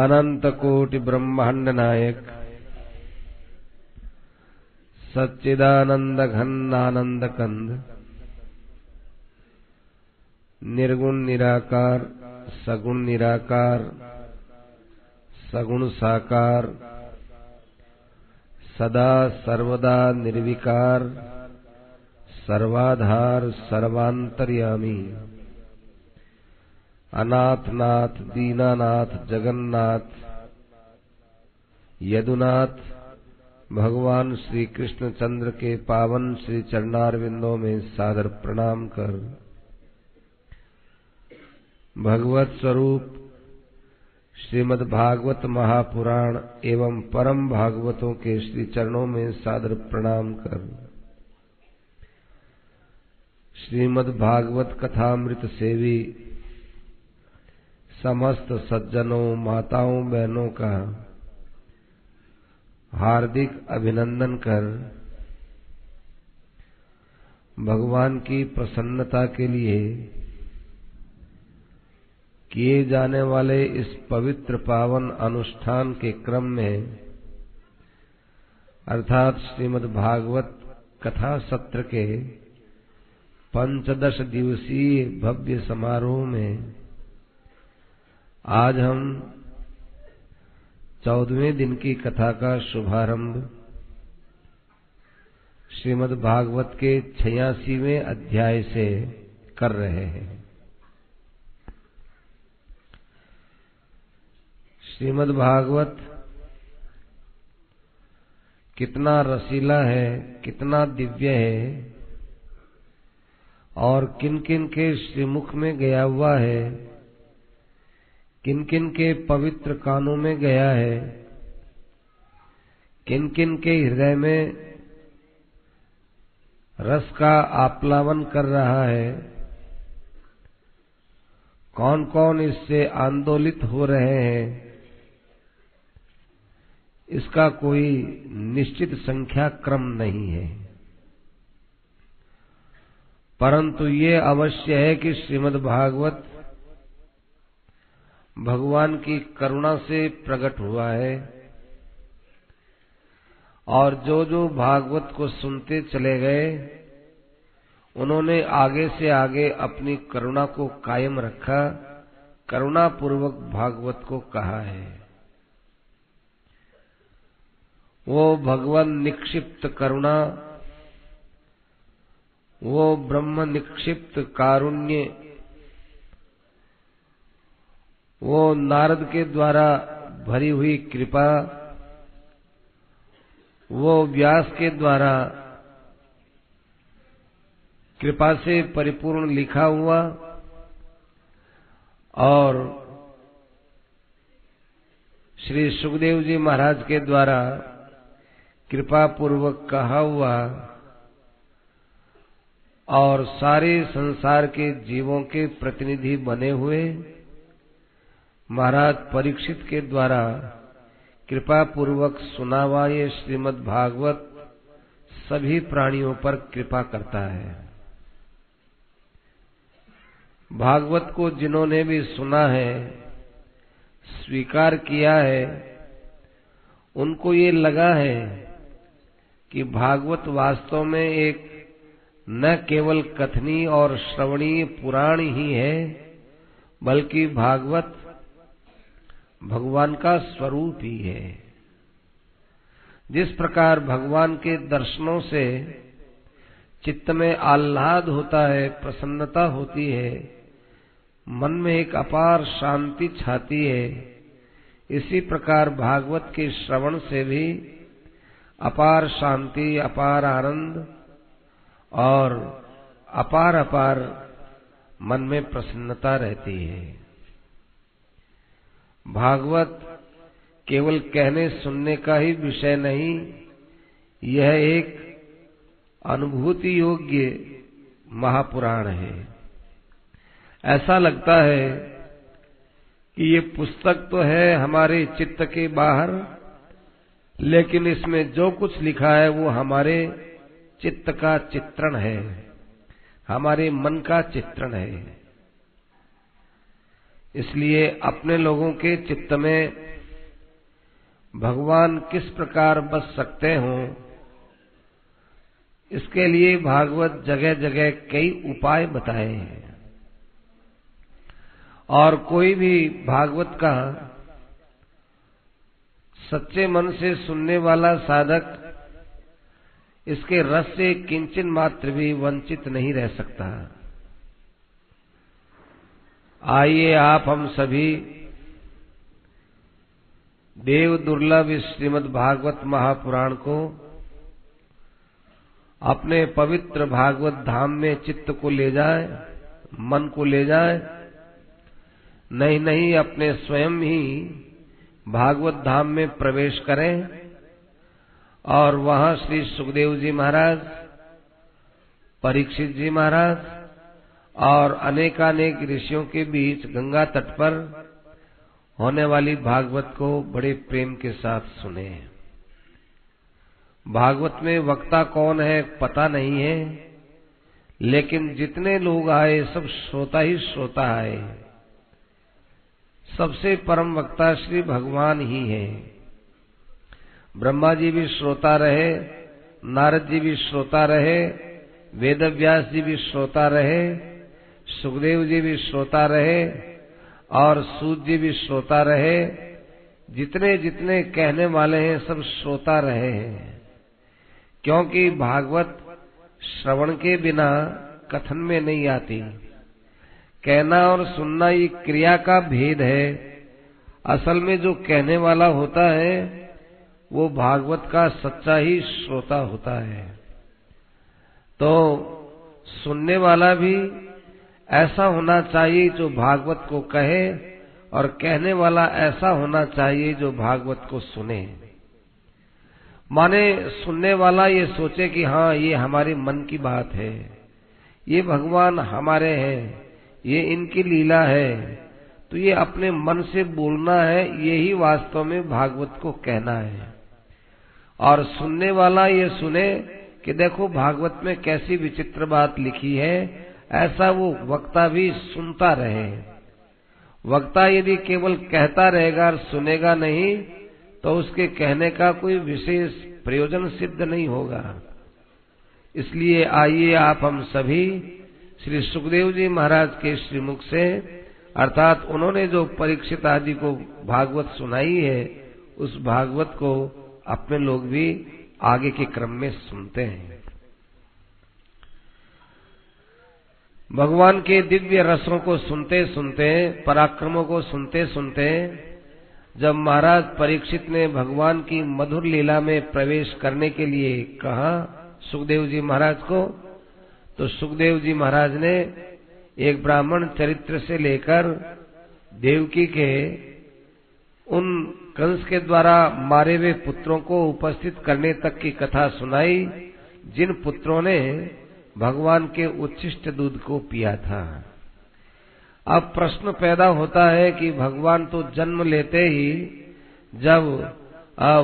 अनंत कोटि ब्रह्मांड नायक सच्चिदानंद घन आनंद कंद निर्गुण निराकार सगुण निराकार सगुण साकार सदा सर्वदा निर्विकार सर्वाधार सर्वांतर्यामी अनाथनाथ दीनानाथ जगन्नाथ यदुनाथ भगवान श्री कृष्ण चंद्र के पावन श्री चरणारविंदों में सादर प्रणाम कर भगवत स्वरूप श्रीमद् भागवत महापुराण एवं परम भागवतों के श्री चरणों में सादर प्रणाम कर श्रीमद् भागवत कथामृत सेवी समस्त सज्जनों माताओं बहनों का हार्दिक अभिनंदन कर भगवान की प्रसन्नता के लिए किए जाने वाले इस पवित्र पावन अनुष्ठान के क्रम में अर्थात श्रीमद् भागवत कथा सत्र के 15 दिवसीय भव्य समारोह में आज हम 14वें दिन की कथा का शुभारंभ श्रीमद् भागवत के 86वें अध्याय से कर रहे हैं। श्रीमद् भागवत कितना रसीला है, कितना दिव्य है और किन किन के श्रीमुख में गया हुआ है, किन किन के पवित्र कानों में गया है, किन किन के हृदय में रस का आप्लावन कर रहा है, कौन कौन इससे आंदोलित हो रहे हैं, इसका कोई निश्चित संख्या क्रम नहीं है। परंतु ये अवश्य है कि श्रीमद् भागवत भगवान की करुणा से प्रकट हुआ है और जो जो भागवत को सुनते चले गए उन्होंने आगे से आगे अपनी करुणा को कायम रखा, करुणा पूर्वक भागवत को कहा है। वो भगवान निक्षिप्त करुणा, वो ब्रह्म निक्षिप्त कारुण्य, वो नारद के द्वारा भरी हुई कृपा, वो व्यास के द्वारा कृपा से परिपूर्ण लिखा हुआ और श्री सुखदेव जी महाराज के द्वारा कृपा पूर्वक कहा हुआ और सारे संसार के जीवों के प्रतिनिधि बने हुए महाराज परीक्षित के द्वारा कृपा पूर्वक सुना हुआ ये श्रीमद् भागवत सभी प्राणियों पर कृपा करता है। भागवत को जिन्होंने भी सुना है, स्वीकार किया है, उनको ये लगा है कि भागवत वास्तव में एक न केवल कथनीय और श्रवणीय पुराण ही है, बल्कि भागवत भगवान का स्वरूप ही है। जिस प्रकार भगवान के दर्शनों से चित्त में आह्लाद होता है, प्रसन्नता होती है, मन में एक अपार शांति छाती है, इसी प्रकार भागवत के श्रवण से भी अपार शांति, अपार आनंद और अपार अपार मन में प्रसन्नता रहती है। भागवत केवल कहने सुनने का ही विषय नहीं, यह एक अनुभूति योग्य महापुराण है। ऐसा लगता है कि ये पुस्तक तो है हमारे चित्त के बाहर, लेकिन इसमें जो कुछ लिखा है वो हमारे चित्त का चित्रण है, हमारे मन का चित्रण है। इसलिए अपने लोगों के चित्त में भगवान किस प्रकार बस सकते हों, इसके लिए भागवत जगह जगह कई उपाय बताए हैं। और कोई भी भागवत का सच्चे मन से सुनने वाला साधक इसके रस से किंचन मात्र भी वंचित नहीं रह सकता। आइए आप हम सभी देव दुर्लभ इस श्रीमद् भागवत महापुराण को अपने पवित्र भागवत धाम में चित्त को ले जाए, मन को ले जाए, नहीं अपने स्वयं ही भागवत धाम में प्रवेश करें और वहां श्री सुखदेव जी महाराज, परीक्षित जी महाराज और अनेकानेक ऋषियों के बीच गंगा तट पर होने वाली भागवत को बड़े प्रेम के साथ सुने। भागवत में वक्ता कौन है पता नहीं है, लेकिन जितने लोग आए सब श्रोता ही श्रोता आए। सबसे परम वक्ता श्री भगवान ही है। ब्रह्मा जी भी श्रोता रहे, नारद जी भी श्रोता रहे, वेदव्यास जी भी श्रोता रहे, सुखदेव जी भी श्रोता रहे और सूत जी भी श्रोता रहे। जितने जितने कहने वाले हैं सब श्रोता रहे हैं, क्योंकि भागवत श्रवण के बिना कथन में नहीं आती। कहना और सुनना ये क्रिया का भेद है। असल में जो कहने वाला होता है वो भागवत का सच्चा ही श्रोता होता है। तो सुनने वाला भी ऐसा होना चाहिए जो भागवत को कहे और कहने वाला ऐसा होना चाहिए जो भागवत को सुने। माने सुनने वाला ये सोचे कि हाँ ये हमारे मन की बात है, ये भगवान हमारे हैं, ये इनकी लीला है, तो ये अपने मन से बोलना है, यही वास्तव में भागवत को कहना है। और सुनने वाला ये सुने कि देखो भागवत में कैसी विचित्र बात लिखी है, ऐसा वो वक्ता भी सुनता रहे। वक्ता यदि केवल कहता रहेगा और सुनेगा नहीं तो उसके कहने का कोई विशेष प्रयोजन सिद्ध नहीं होगा। इसलिए आइए आप हम सभी श्री सुखदेव जी महाराज के श्रीमुख से, अर्थात उन्होंने जो परीक्षित आदि को भागवत सुनाई है, उस भागवत को अपने लोग भी आगे के क्रम में सुनते हैं। भगवान के दिव्य रसों को सुनते सुनते, पराक्रमों को सुनते सुनते, जब महाराज परीक्षित ने भगवान की मधुर लीला में प्रवेश करने के लिए कहा सुखदेव जी महाराज को, तो सुखदेव जी महाराज ने एक ब्राह्मण चरित्र से लेकर देवकी के उन कंस के द्वारा मारे हुए पुत्रों को उपस्थित करने तक की कथा सुनाई, जिन पुत्रों ने भगवान के उच्छिष्ट दूध को पिया था। अब प्रश्न पैदा होता है कि भगवान तो जन्म लेते ही जब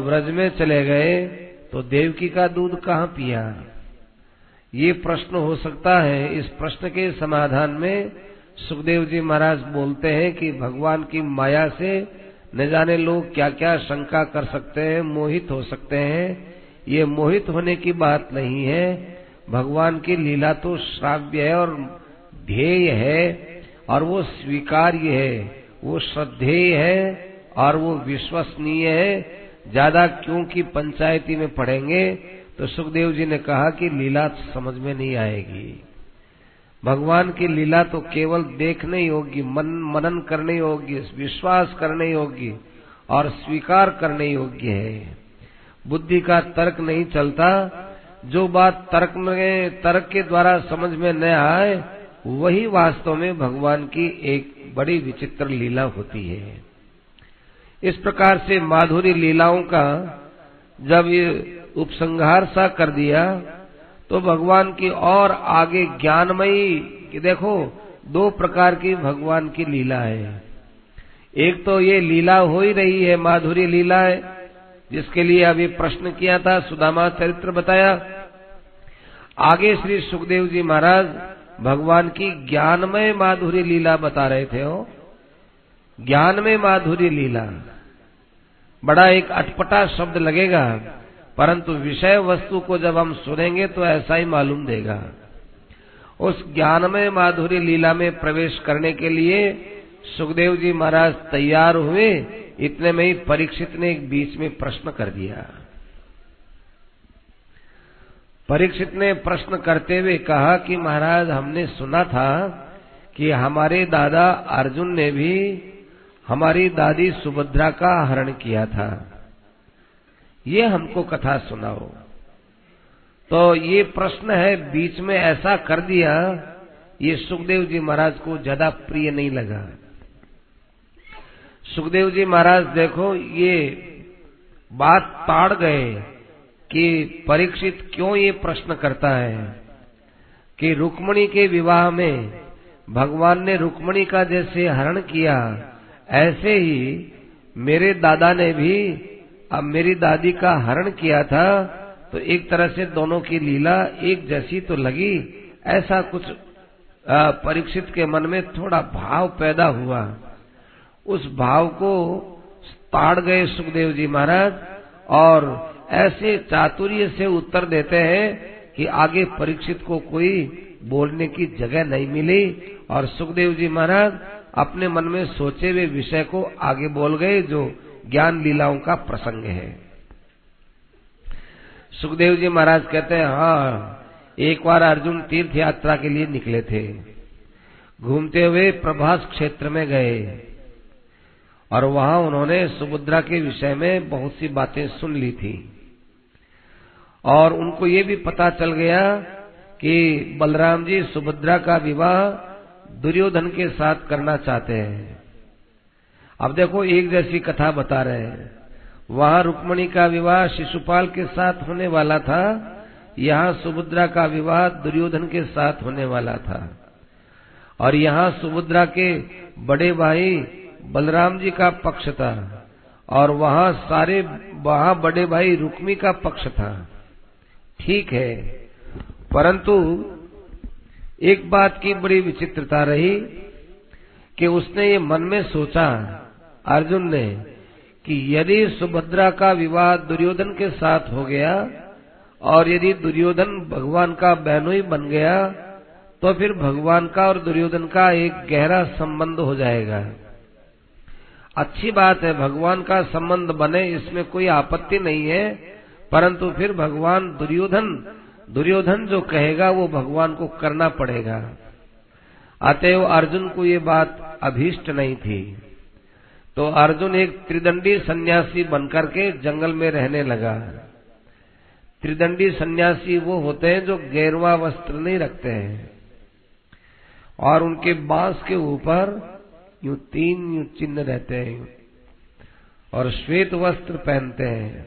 व्रज में चले गए तो देवकी का दूध कहाँ पिया? ये प्रश्न हो सकता है। इस प्रश्न के समाधान में सुखदेव जी महाराज बोलते हैं कि भगवान की माया से न जाने लोग क्या क्या शंका कर सकते हैं, मोहित हो सकते हैं। ये मोहित होने की बात नहीं है। भगवान की लीला तो श्राव्य है और ध्येय है और वो स्वीकार्य है, वो श्रद्धेय है और वो विश्वसनीय है। ज्यादा क्यों की पंचायती में पढ़ेंगे तो सुखदेव जी ने कहा कि लीला समझ में नहीं आएगी। भगवान की लीला तो केवल देखने योग्य, मनन करने योग्य, विश्वास करने योग्य और स्वीकार करने योग्य है। बुद्धि का तर्क नहीं चलता। जो बात तर्क के द्वारा समझ में न आए वही वास्तव में भगवान की एक बड़ी विचित्र लीला होती है। इस प्रकार से माधुरी लीलाओं का जब ये उपसंहार सा कर दिया तो भगवान की और आगे ज्ञानमयी कि देखो दो प्रकार की भगवान की लीला है। एक तो ये लीला हो ही रही है, माधुरी लीला है, जिसके लिए अभी प्रश्न किया था, सुदामा चरित्र बताया। आगे श्री सुखदेव जी महाराज भगवान की ज्ञानमय माधुरी लीला बता रहे थे। हो ज्ञानमय माधुरी लीला, बड़ा एक अटपटा शब्द लगेगा, परंतु विषय वस्तु को जब हम सुनेंगे तो ऐसा ही मालूम देगा। उस ज्ञानमय माधुरी लीला में प्रवेश करने के लिए सुखदेव जी महाराज तैयार हुए, इतने में ही परीक्षित ने एक बीच में प्रश्न कर दिया। परीक्षित ने प्रश्न करते हुए कहा कि महाराज हमने सुना था कि हमारे दादा अर्जुन ने भी हमारी दादी सुभद्रा का हरण किया था, ये हमको कथा सुनाओ। तो ये प्रश्न है, बीच में ऐसा कर दिया, ये सुखदेव जी महाराज को ज्यादा प्रिय नहीं लगा। सुखदेव जी महाराज देखो ये बात ताड़ गए कि परीक्षित क्यों ये प्रश्न करता है कि रुक्मिणी के विवाह में भगवान ने रुक्मिणी का जैसे हरण किया, ऐसे ही मेरे दादा ने भी अब मेरी दादी का हरण किया था, तो एक तरह से दोनों की लीला एक जैसी तो लगी। ऐसा कुछ परीक्षित के मन में थोड़ा भाव पैदा हुआ। उस भाव को ताड़ गए सुखदेव जी महाराज और ऐसे चातुर्य से उत्तर देते हैं कि आगे परीक्षित को कोई बोलने की जगह नहीं मिली और सुखदेव जी महाराज अपने मन में सोचे हुए विषय को आगे बोल गए, जो ज्ञान लीलाओं का प्रसंग है। सुखदेव जी महाराज कहते हैं, हाँ, एक बार अर्जुन तीर्थ यात्रा के लिए निकले थे, घूमते हुए प्रभास क्षेत्र में गए और वहां उन्होंने सुभद्रा के विषय में बहुत सी बातें सुन ली थी और उनको ये भी पता चल गया कि बलराम जी सुभद्रा का विवाह दुर्योधन के साथ करना चाहते हैं। अब देखो एक जैसी कथा बता रहे हैं। वहां रुक्मिणी का विवाह शिशुपाल के साथ होने वाला था, यहाँ सुभद्रा का विवाह दुर्योधन के साथ होने वाला था। और यहाँ सुभद्रा के बड़े भाई बलराम जी का पक्ष था और वहाँ बड़े भाई रुक्मी का पक्ष था, ठीक है। परंतु एक बात की बड़ी विचित्रता रही कि उसने ये मन में सोचा, अर्जुन ने, कि यदि सुभद्रा का विवाह दुर्योधन के साथ हो गया और यदि दुर्योधन भगवान का बहनोई बन गया तो फिर भगवान का और दुर्योधन का एक गहरा संबंध हो जाएगा। अच्छी बात है, भगवान का संबंध बने, इसमें कोई आपत्ति नहीं है, परंतु फिर भगवान दुर्योधन जो कहेगा वो भगवान को करना पड़ेगा। अतएव अर्जुन को ये बात अभीष्ट नहीं थी। तो अर्जुन एक त्रिदंडी सन्यासी बनकर के जंगल में रहने लगा। त्रिदंडी सन्यासी वो होते हैं जो गेरुआ वस्त्र नहीं रखते हैं और उनके बांस के ऊपर यूं तीन यूं चिन्ह रहते हैं और श्वेत वस्त्र पहनते हैं,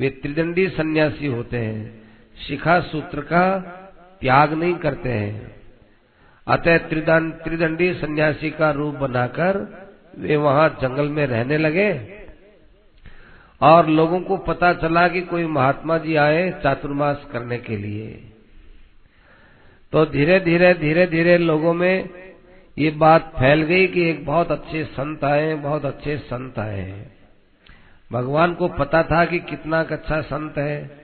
वे त्रिदंडी सन्यासी होते हैं। शिखा सूत्र का त्याग नहीं करते हैं, अतः त्रिदंडी सन्यासी का रूप बनाकर वे वहां जंगल में रहने लगे। और लोगों को पता चला कि कोई महात्मा जी आए चातुर्मास करने के लिए, तो धीरे धीरे लोगों में ये बात फैल गई कि एक बहुत अच्छे संत आए। भगवान को पता था कि कितना अच्छा संत है,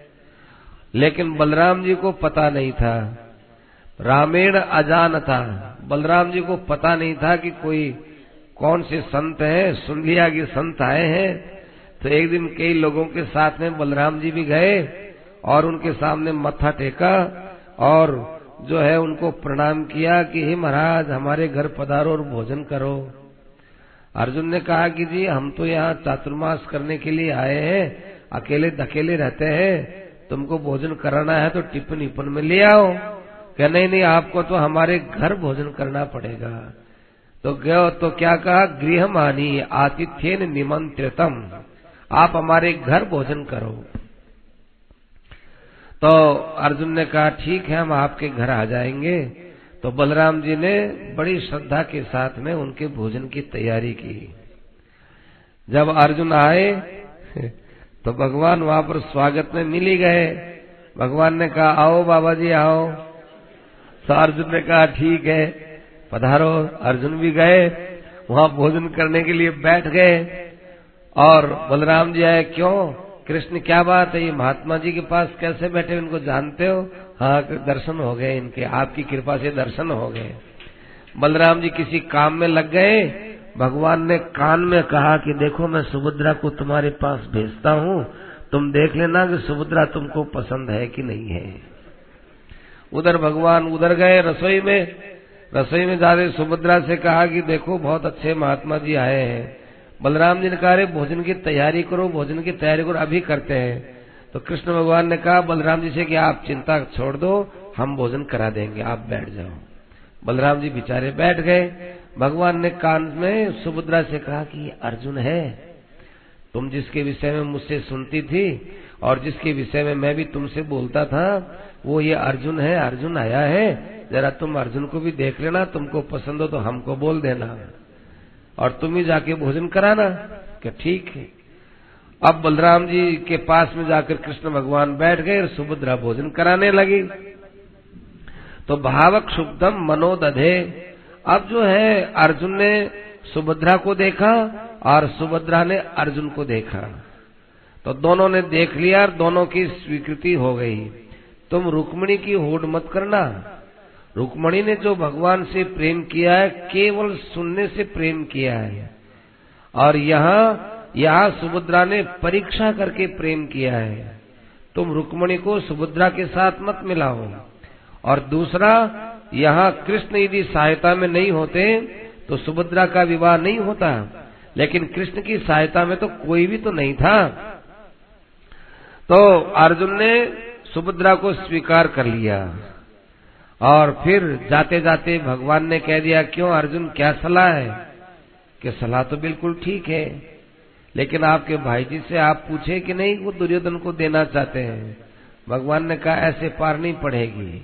लेकिन बलराम जी को पता नहीं था। रामेण अजान था, बलराम जी को पता नहीं था कि कोई कौन से संत है। सुन लिया कि संत आए हैं, तो एक दिन कई लोगों के साथ में बलराम जी भी गए और उनके सामने मत्था टेका और जो है उनको प्रणाम किया कि हे महाराज हमारे घर पधारो और भोजन करो। अर्जुन ने कहा कि जी हम तो यहाँ चातुर्मास करने के लिए आए हैं, अकेले धकेले रहते हैं, तुमको भोजन कराना है तो टिफिन में ले आओ। क्या नहीं आपको तो हमारे घर भोजन करना पड़ेगा। तो गयो तो क्या कहा, गृहमानी आतिथ्येन निमंत्रितम, आप हमारे घर भोजन करो। तो अर्जुन ने कहा ठीक है, हम आपके घर आ जाएंगे। तो बलराम जी ने बड़ी श्रद्धा के साथ में उनके भोजन की तैयारी की। जब अर्जुन आए तो भगवान वहां पर स्वागत में मिल ही गए। भगवान ने कहा आओ बाबा जी आओ, तो अर्जुन ने कहा ठीक है पधारो। अर्जुन भी गए, वहां भोजन करने के लिए बैठ गए। और बलराम जी आए, क्यों कृष्ण क्या बात है, ये महात्मा जी के पास कैसे बैठे, इनको जानते हो? हाँ दर्शन हो गए इनके, आपकी कृपा से दर्शन हो गए। बलराम जी किसी काम में लग गए। भगवान ने कान में कहा कि देखो मैं सुभद्रा को तुम्हारे पास भेजता हूँ, तुम देख लेना कि सुभद्रा तुमको पसंद है कि नहीं है। उधर भगवान उधर गए रसोई में। रसोई में जा रहे सुभद्रा से कहा कि देखो बहुत अच्छे महात्मा जी आए हैं। बलराम जी ने कहा भोजन की तैयारी करो, भोजन की तैयारी करो, अभी करते हैं। तो कृष्ण भगवान ने कहा बलराम जी से कि आप चिंता छोड़ दो, हम भोजन करा देंगे, आप बैठ जाओ। बलराम जी बेचारे बैठ गए। भगवान ने कान में सुभद्रा से कहा कि ये अर्जुन है, तुम जिसके विषय में मुझसे सुनती थी और जिसके विषय में मैं भी तुमसे बोलता था, वो ये अर्जुन है, अर्जुन आया है, जरा तुम अर्जुन को भी देख लेना, तुमको पसंद हो तो हमको बोल देना और तुम ही जाके भोजन कराना, क्या ठीक है। अब बलराम जी के पास में जाकर कृष्ण भगवान बैठ गए और सुभद्रा भोजन कराने लगी। तो भावक शुद्धम मनोदधे। अब जो है अर्जुन ने सुभद्रा को देखा और सुभद्रा ने अर्जुन को देखा, तो दोनों ने देख लिया और दोनों की स्वीकृति हो गई। तुम रुक्मिणी की होड़ मत करना। रुक्मिणी ने जो भगवान से प्रेम किया है, केवल सुनने से प्रेम किया है, और यहाँ सुभद्रा ने परीक्षा करके प्रेम किया है। तुम रुक्मिणी को सुभद्रा के साथ मत मिलाओ। और दूसरा, यहाँ कृष्ण यदि सहायता में नहीं होते तो सुभद्रा का विवाह नहीं होता, लेकिन कृष्ण की सहायता में तो कोई भी तो नहीं था। तो अर्जुन ने सुभद्रा को स्वीकार कर लिया। और फिर जाते जाते भगवान ने कह दिया क्यों अर्जुन, क्या सलाह है? कि सलाह तो बिल्कुल ठीक है, लेकिन आपके भाई जी से आप पूछे कि नहीं, वो दुर्योधन को देना चाहते हैं। भगवान ने कहा ऐसे पार नहीं पड़ेगी।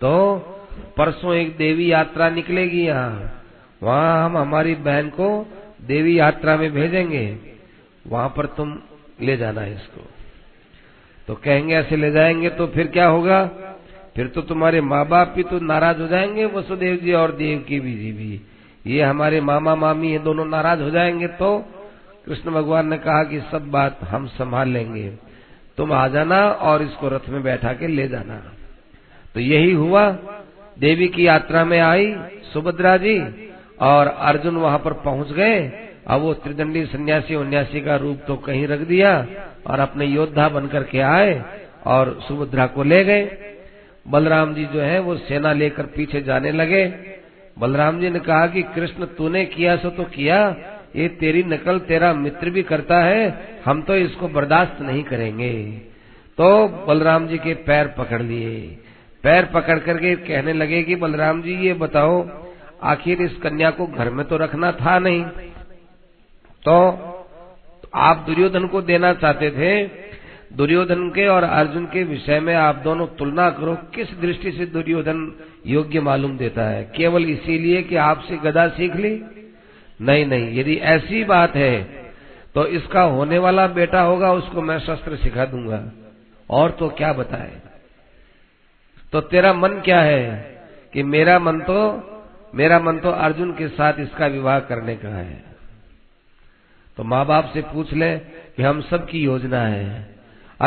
तो परसों एक देवी यात्रा निकलेगी यहाँ, वहाँ हम हमारी बहन को देवी यात्रा में भेजेंगे, वहाँ पर तुम ले जाना इसको। तो कहेंगे ऐसे ले जाएंगे तो फिर क्या होगा, फिर तो तुम्हारे माँ बाप भी तो नाराज हो जाएंगे, वसुदेव जी और देवकी जी भी, ये हमारे मामा मामी ये दोनों नाराज हो जाएंगे। तो कृष्ण भगवान ने कहा कि सब बात हम संभाल लेंगे, तुम आ जाना और इसको रथ में बैठा के ले जाना। तो यही हुआ। देवी की यात्रा में आई सुभद्रा जी और अर्जुन वहाँ पर पहुँच गए। अब वो त्रिदंडी सन्यासी उन्यासी का रूप तो कहीं रख दिया और अपने योद्धा बनकर के आए और सुभद्रा को ले गए। बलराम जी जो है वो सेना लेकर पीछे जाने लगे। बलराम जी ने कहा कि कृष्ण तूने किया सो तो किया, ये तेरी नकल तेरा मित्र भी करता है, हम तो इसको बर्दाश्त नहीं करेंगे। तो बलराम जी के पैर पकड़ लिए, पैर पकड़ करके कहने लगे कि बलराम जी ये बताओ आखिर इस कन्या को घर में तो रखना था नहीं, तो आप दुर्योधन को देना चाहते थे। दुर्योधन के और अर्जुन के विषय में आप दोनों तुलना करो, किस दृष्टि से दुर्योधन योग्य मालूम देता है, केवल इसीलिए कि आपसे गदा सीख ली? नहीं नहीं, यदि ऐसी बात है तो इसका होने वाला बेटा होगा, उसको मैं शस्त्र सिखा दूंगा, और तो क्या बताए। तो तेरा मन क्या है? कि मेरा मन तो अर्जुन के साथ इसका विवाह करने का है। तो माँ बाप से पूछ ले कि हम सबकी योजना है।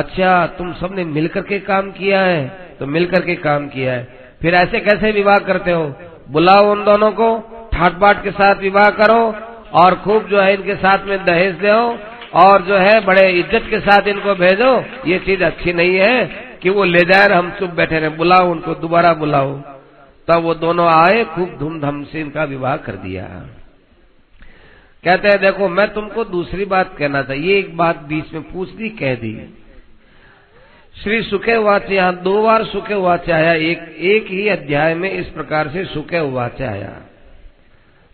अच्छा तुम सबने मिलकर के काम किया है, तो मिलकर के काम किया है, फिर ऐसे कैसे विवाह करते हो? बुलाओ उन दोनों को, ठाट बाट के साथ विवाह करो और खूब जो है इनके साथ में दहेज दो और जो है बड़े इज्जत के साथ इनको भेजो। ये चीज अच्छी नहीं है कि वो ले जाए हम चुप बैठे रहे, बुलाओ उनको, दोबारा बुलाओ। तब वो दोनों आए, खूब धूमधाम से इनका विवाह कर दिया। कहते हैं देखो मैं तुमको दूसरी बात कहना था, ये एक बात बीच में पूछ दी कह दी। श्री सुखवाच्य, यहाँ दो बार सुखवाच्य आया, एक ही अध्याय में इस प्रकार से सुखवाच्य आया।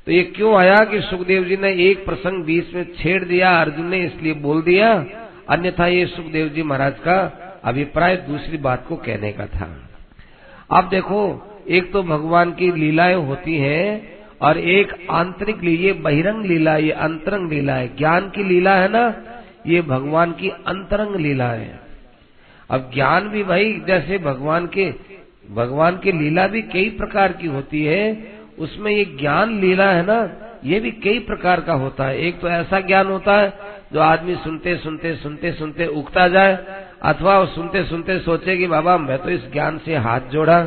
तो ये क्यों आया कि सुखदेव जी ने एक प्रसंग बीच में छेड़ दिया, अर्जुन ने इसलिए बोल दिया, अन्यथा ये सुखदेव जी महाराज का अभिप्राय दूसरी बात को कहने का था। अब देखो एक तो भगवान की लीलाएं होती हैं और एक आंतरिक लीला, ये बहिरंग लीला, ये अंतरंग लीला है। ज्ञान की लीला है ना, ये भगवान की अंतरंग लीला है। अब ज्ञान भी भाई जैसे भगवान के लीला भी कई प्रकार की होती है, उसमें ये ज्ञान लीला है ना, ये भी कई प्रकार का होता है। एक तो ऐसा ज्ञान होता है जो आदमी सुनते सुनते सुनते सुनते उगता जाए, अथवा सुनते सुनते सोचे कि बाबा मैं तो इस ज्ञान से हाथ जोड़ा।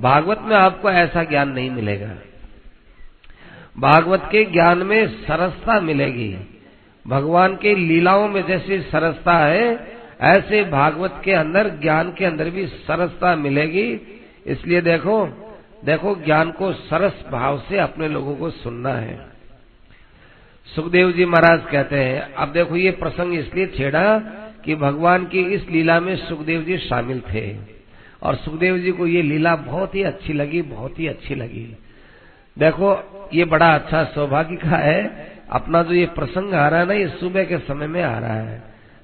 भागवत में आपको ऐसा ज्ञान नहीं मिलेगा। भागवत के ज्ञान में सरसता मिलेगी। भगवान के लीलाओं में जैसी सरसता है, ऐसे भागवत के अंदर, ज्ञान के अंदर भी सरसता मिलेगी। इसलिए देखो ज्ञान को सरस भाव से अपने लोगों को सुनना है। सुखदेव जी महाराज कहते हैं, अब देखो ये प्रसंग इसलिए छेड़ा कि भगवान की इस लीला में सुखदेव जी शामिल थे और सुखदेव जी को ये लीला बहुत ही अच्छी लगी, बहुत ही अच्छी लगी। देखो ये बड़ा अच्छा सौभाग्य का है, अपना जो ये प्रसंग आ रहा है ना, ये सुबह के समय में आ रहा है।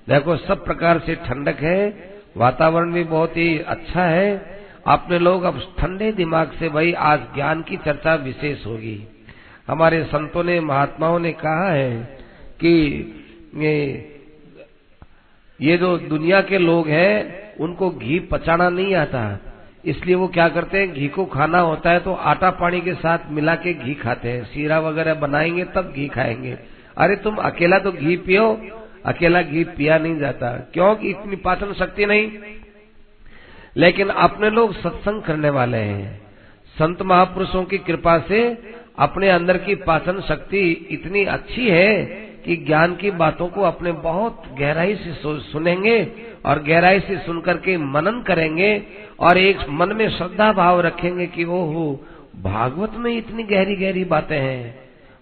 देखो सब प्रकार से ठंडक है, वातावरण भी बहुत ही अच्छा है। आपने लोग अब ठंडे दिमाग से, भाई आज ज्ञान की चर्चा विशेष होगी। हमारे संतों ने, महात्माओं ने कहा है कि ये जो दुनिया के लोग हैं उनको घी पचाना नहीं आता, इसलिए वो क्या करते हैं, घी को खाना होता है तो आटा पानी के साथ मिला के घी खाते हैं। सीरा वगैरह बनाएंगे तब घी खाएंगे। अरे तुम अकेला तो घी पियो, अकेला घी पिया नहीं जाता क्योंकि इतनी पाचन शक्ति नहीं। लेकिन अपने लोग सत्संग करने वाले हैं, संत महापुरुषों की कृपा से अपने अंदर की पाचन शक्ति इतनी अच्छी है कि ज्ञान की बातों को अपने बहुत गहराई से सुनेंगे और गहराई से सुनकर के मनन करेंगे और एक मन में श्रद्धा भाव रखेंगे कि ओहो, भागवत में इतनी गहरी गहरी बातें हैं,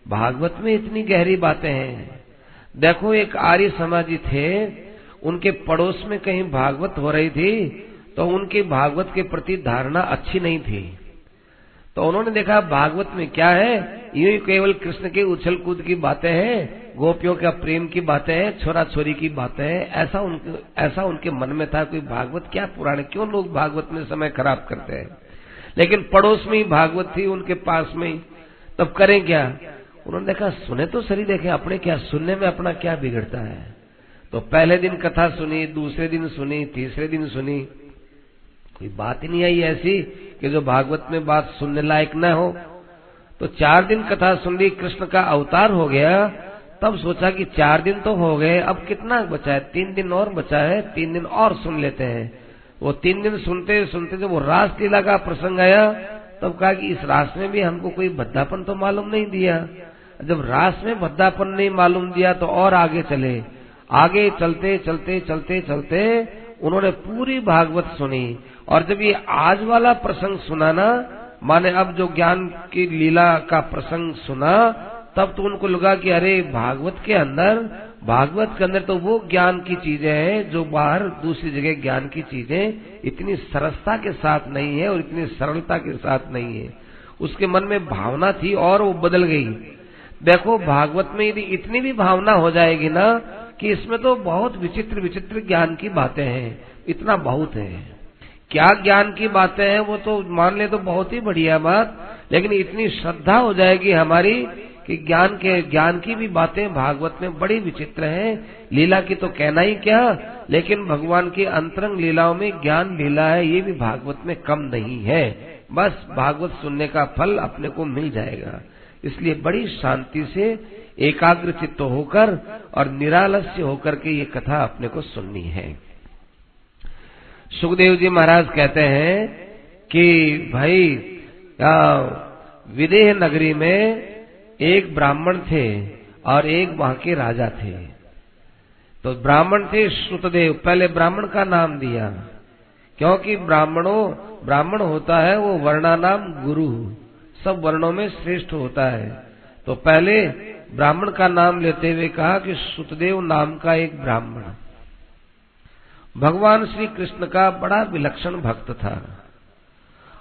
भागवत में इतनी गहरी बातें हैं। देखो एक आर्य समाजी थे, उनके पड़ोस में कहीं भागवत हो रही थी, तो उनकी भागवत के प्रति धारणा अच्छी नहीं थी। तो उन्होंने देखा भागवत में क्या है, यूं ही केवल कृष्ण के उछल कूद की बातें हैं, गोपियों का प्रेम की बातें हैं, छोरा छोरी की बातें हैं। ऐसा उनके मन में था, कोई भागवत क्या पुराने, क्यों लोग भागवत में समय खराब करते हैं। लेकिन पड़ोस में ही भागवत थी, उनके पास में ही, तब करें क्या। उन्होंने देखा सुने तो सही, देखे अपने क्या, सुनने में अपना क्या बिगड़ता है। तो पहले दिन कथा सुनी, दूसरे दिन सुनी, तीसरे दिन सुनी, कोई बात ही नहीं आई ऐसी कि जो भागवत में बात सुनने लायक न हो। तो 4 दिन कथा सुन ली, कृष्ण का अवतार हो गया, तब सोचा कि 4 दिन तो हो गए, अब कितना बचा है, 3 दिन और बचा है, 3 दिन और सुन लेते हैं। वो 3 दिन सुनते सुनते जब वो रासलीला का प्रसंग आया, तब कहा कि इस रास में भी हमको कोई भद्दापन तो मालूम नहीं दिया। जब रास में भद्दापन नहीं मालूम दिया तो और आगे चले। आगे चलते चलते चलते चलते उन्होंने पूरी भागवत सुनी, और जब ये आज वाला प्रसंग सुना ना, माने अब जो ज्ञान की लीला का प्रसंग सुना, तब तो उनको लगा कि अरे भागवत के अंदर तो वो ज्ञान की चीजें हैं जो बाहर दूसरी जगह ज्ञान की चीजें इतनी सरसता के साथ नहीं है और इतनी सरलता के साथ नहीं है। उसके मन में भावना थी और वो बदल गई। देखो भागवत में यदि इतनी भी भावना हो जाएगी ना कि इसमें तो बहुत विचित्र विचित्र ज्ञान की बातें हैं, इतना बहुत है। क्या ज्ञान की बातें हैं वो तो मान ले तो बहुत ही बढ़िया बात, लेकिन इतनी श्रद्धा हो जाएगी हमारी कि ज्ञान की भी बातें भागवत में बड़ी विचित्र हैं। लीला की तो कहना ही क्या, लेकिन भगवान की अंतरंग लीलाओं में ज्ञान लीला है, ये भी भागवत में कम नहीं है। बस भागवत सुनने का फल अपने को मिल जाएगा। इसलिए बड़ी शांति से एकाग्र चित्त होकर और निरालस्य होकर के ये कथा अपने को सुननी है। सुखदेव जी महाराज कहते हैं कि भाई विदेह नगरी में एक ब्राह्मण थे और एक वहां के राजा थे। तो ब्राह्मण थे श्रुतदेव, पहले ब्राह्मण का नाम दिया क्योंकि ब्राह्मण होता है वो वर्णानाम गुरु, सब वर्णों में श्रेष्ठ होता है। तो पहले ब्राह्मण का नाम लेते हुए कहा कि श्रुतदेव नाम का एक ब्राह्मण भगवान श्री कृष्ण का बड़ा विलक्षण भक्त था,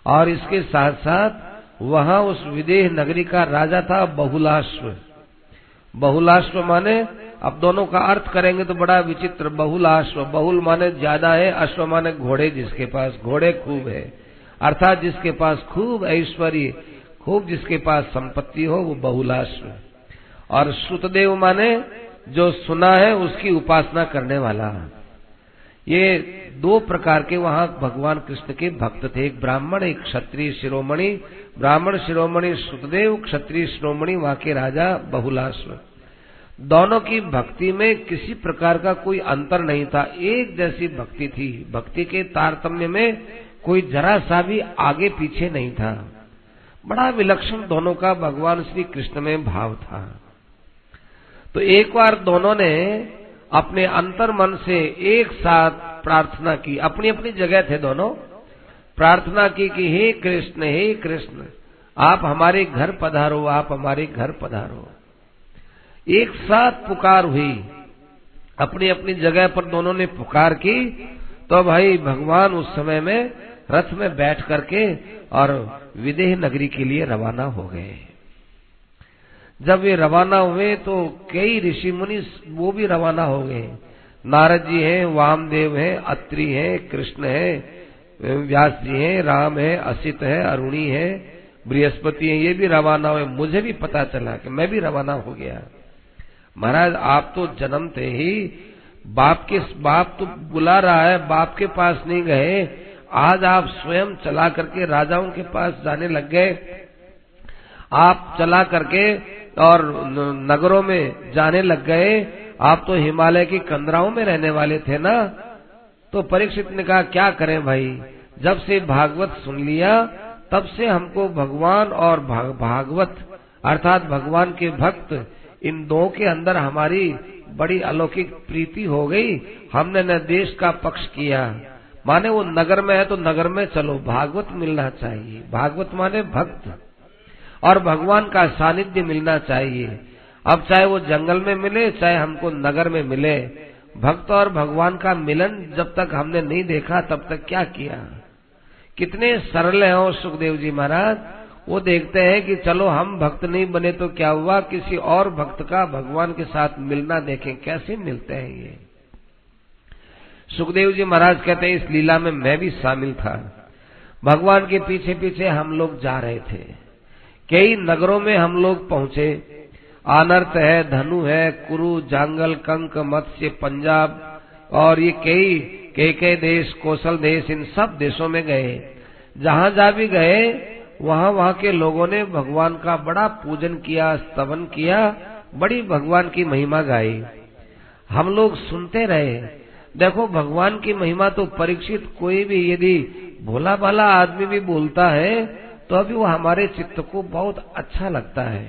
और इसके साथ साथ वहां उस विदेह नगरी का राजा था बहुलाश्व। माने अब दोनों का अर्थ करेंगे तो बड़ा विचित्र। बहुलाश्व, बहुल माने ज्यादा है, अश्व माने घोड़े, जिसके पास घोड़े खूब है। अर्थात जिसके पास खूब ऐश्वर्य, खूब जिसके पास संपत्ति हो वो बहुलाश्व है। और श्रुतदेव माने जो सुना है उसकी उपासना करने वाला। ये दो प्रकार के वहाँ भगवान कृष्ण के भक्त थे, एक ब्राह्मण एक क्षत्रिय शिरोमणि। ब्राह्मण शिरोमणि श्रुतदेव, क्षत्रिय शिरोमणि वहाँ के राजा बहुलाश्व। दोनों की भक्ति में किसी प्रकार का कोई अंतर नहीं था, एक जैसी भक्ति थी। भक्ति के तारतम्य में कोई जरा सा भी आगे पीछे नहीं था। बड़ा विलक्षण दोनों का भगवान श्री कृष्ण में भाव था। तो एक बार दोनों ने अपने अंतर मन से एक साथ प्रार्थना की, अपनी अपनी जगह थे दोनों, प्रार्थना की कि हे कृष्ण आप हमारे घर पधारो, आप हमारे घर पधारो। एक साथ पुकार हुई, अपनी अपनी जगह पर दोनों ने पुकार की। तो भाई भगवान उस समय में रथ में बैठ करके और विदेह नगरी के लिए रवाना हो गए। जब वे रवाना हुए तो कई ऋषि मुनि वो भी रवाना हो गए। नारद जी हैं, वामदेव हैं, अत्रि हैं, कृष्ण हैं, व्यास जी हैं, राम हैं, असित हैं, अरुणी हैं, बृहस्पति हैं, ये भी रवाना हुए। मुझे भी पता चला कि मैं भी रवाना हो गया। महाराज आप तो जन्मते ही बाप तो बुला रहा है, बाप के पास नहीं गए, आज आप स्वयं चला करके राजाओं के पास जाने लग गए। आप चला करके और नगरों में जाने लग गए। आप तो हिमालय की कंदराओं में रहने वाले थे ना। तो परीक्षित ने कहा क्या करें भाई, जब से भागवत सुन लिया तब से हमको भगवान और भागवत अर्थात भगवान के भक्त, इन दो के अंदर हमारी बड़ी अलौकिक प्रीति हो गई। हमने न देश का पक्ष किया, माने वो नगर में है तो नगर में चलो, भागवत मिलना चाहिए। भागवत माने भक्त और भगवान का सानिध्य मिलना चाहिए। अब चाहे वो जंगल में मिले, चाहे हमको नगर में मिले, भक्त और भगवान का मिलन जब तक हमने नहीं देखा तब तक क्या किया। कितने सरल हैं वो सुखदेव जी महाराज। वो देखते हैं कि चलो हम भक्त नहीं बने तो क्या हुआ, किसी और भक्त का भगवान के साथ मिलना देखें कैसे मिलते हैं। ये सुखदेव जी महाराज कहते हैं इस लीला में मैं भी शामिल था। भगवान के पीछे पीछे हम लोग जा रहे थे, कई नगरों में हम लोग पहुंचे। आनर्त है, धनु है, कुरु, जांगल, कंक, मत्स्य, पंजाब और ये कई कई कई देश, कौशल देश, इन सब देशों में गए। जहाँ जा भी गए वहाँ वहाँ के लोगों ने भगवान का बड़ा पूजन किया, स्तवन किया, बड़ी भगवान की महिमा गाई। हम लोग सुनते रहे। देखो भगवान की महिमा तो परीक्षित, कोई भी यदि भोला भाला आदमी भी बोलता है तो अभी वो हमारे चित्त को बहुत अच्छा लगता है,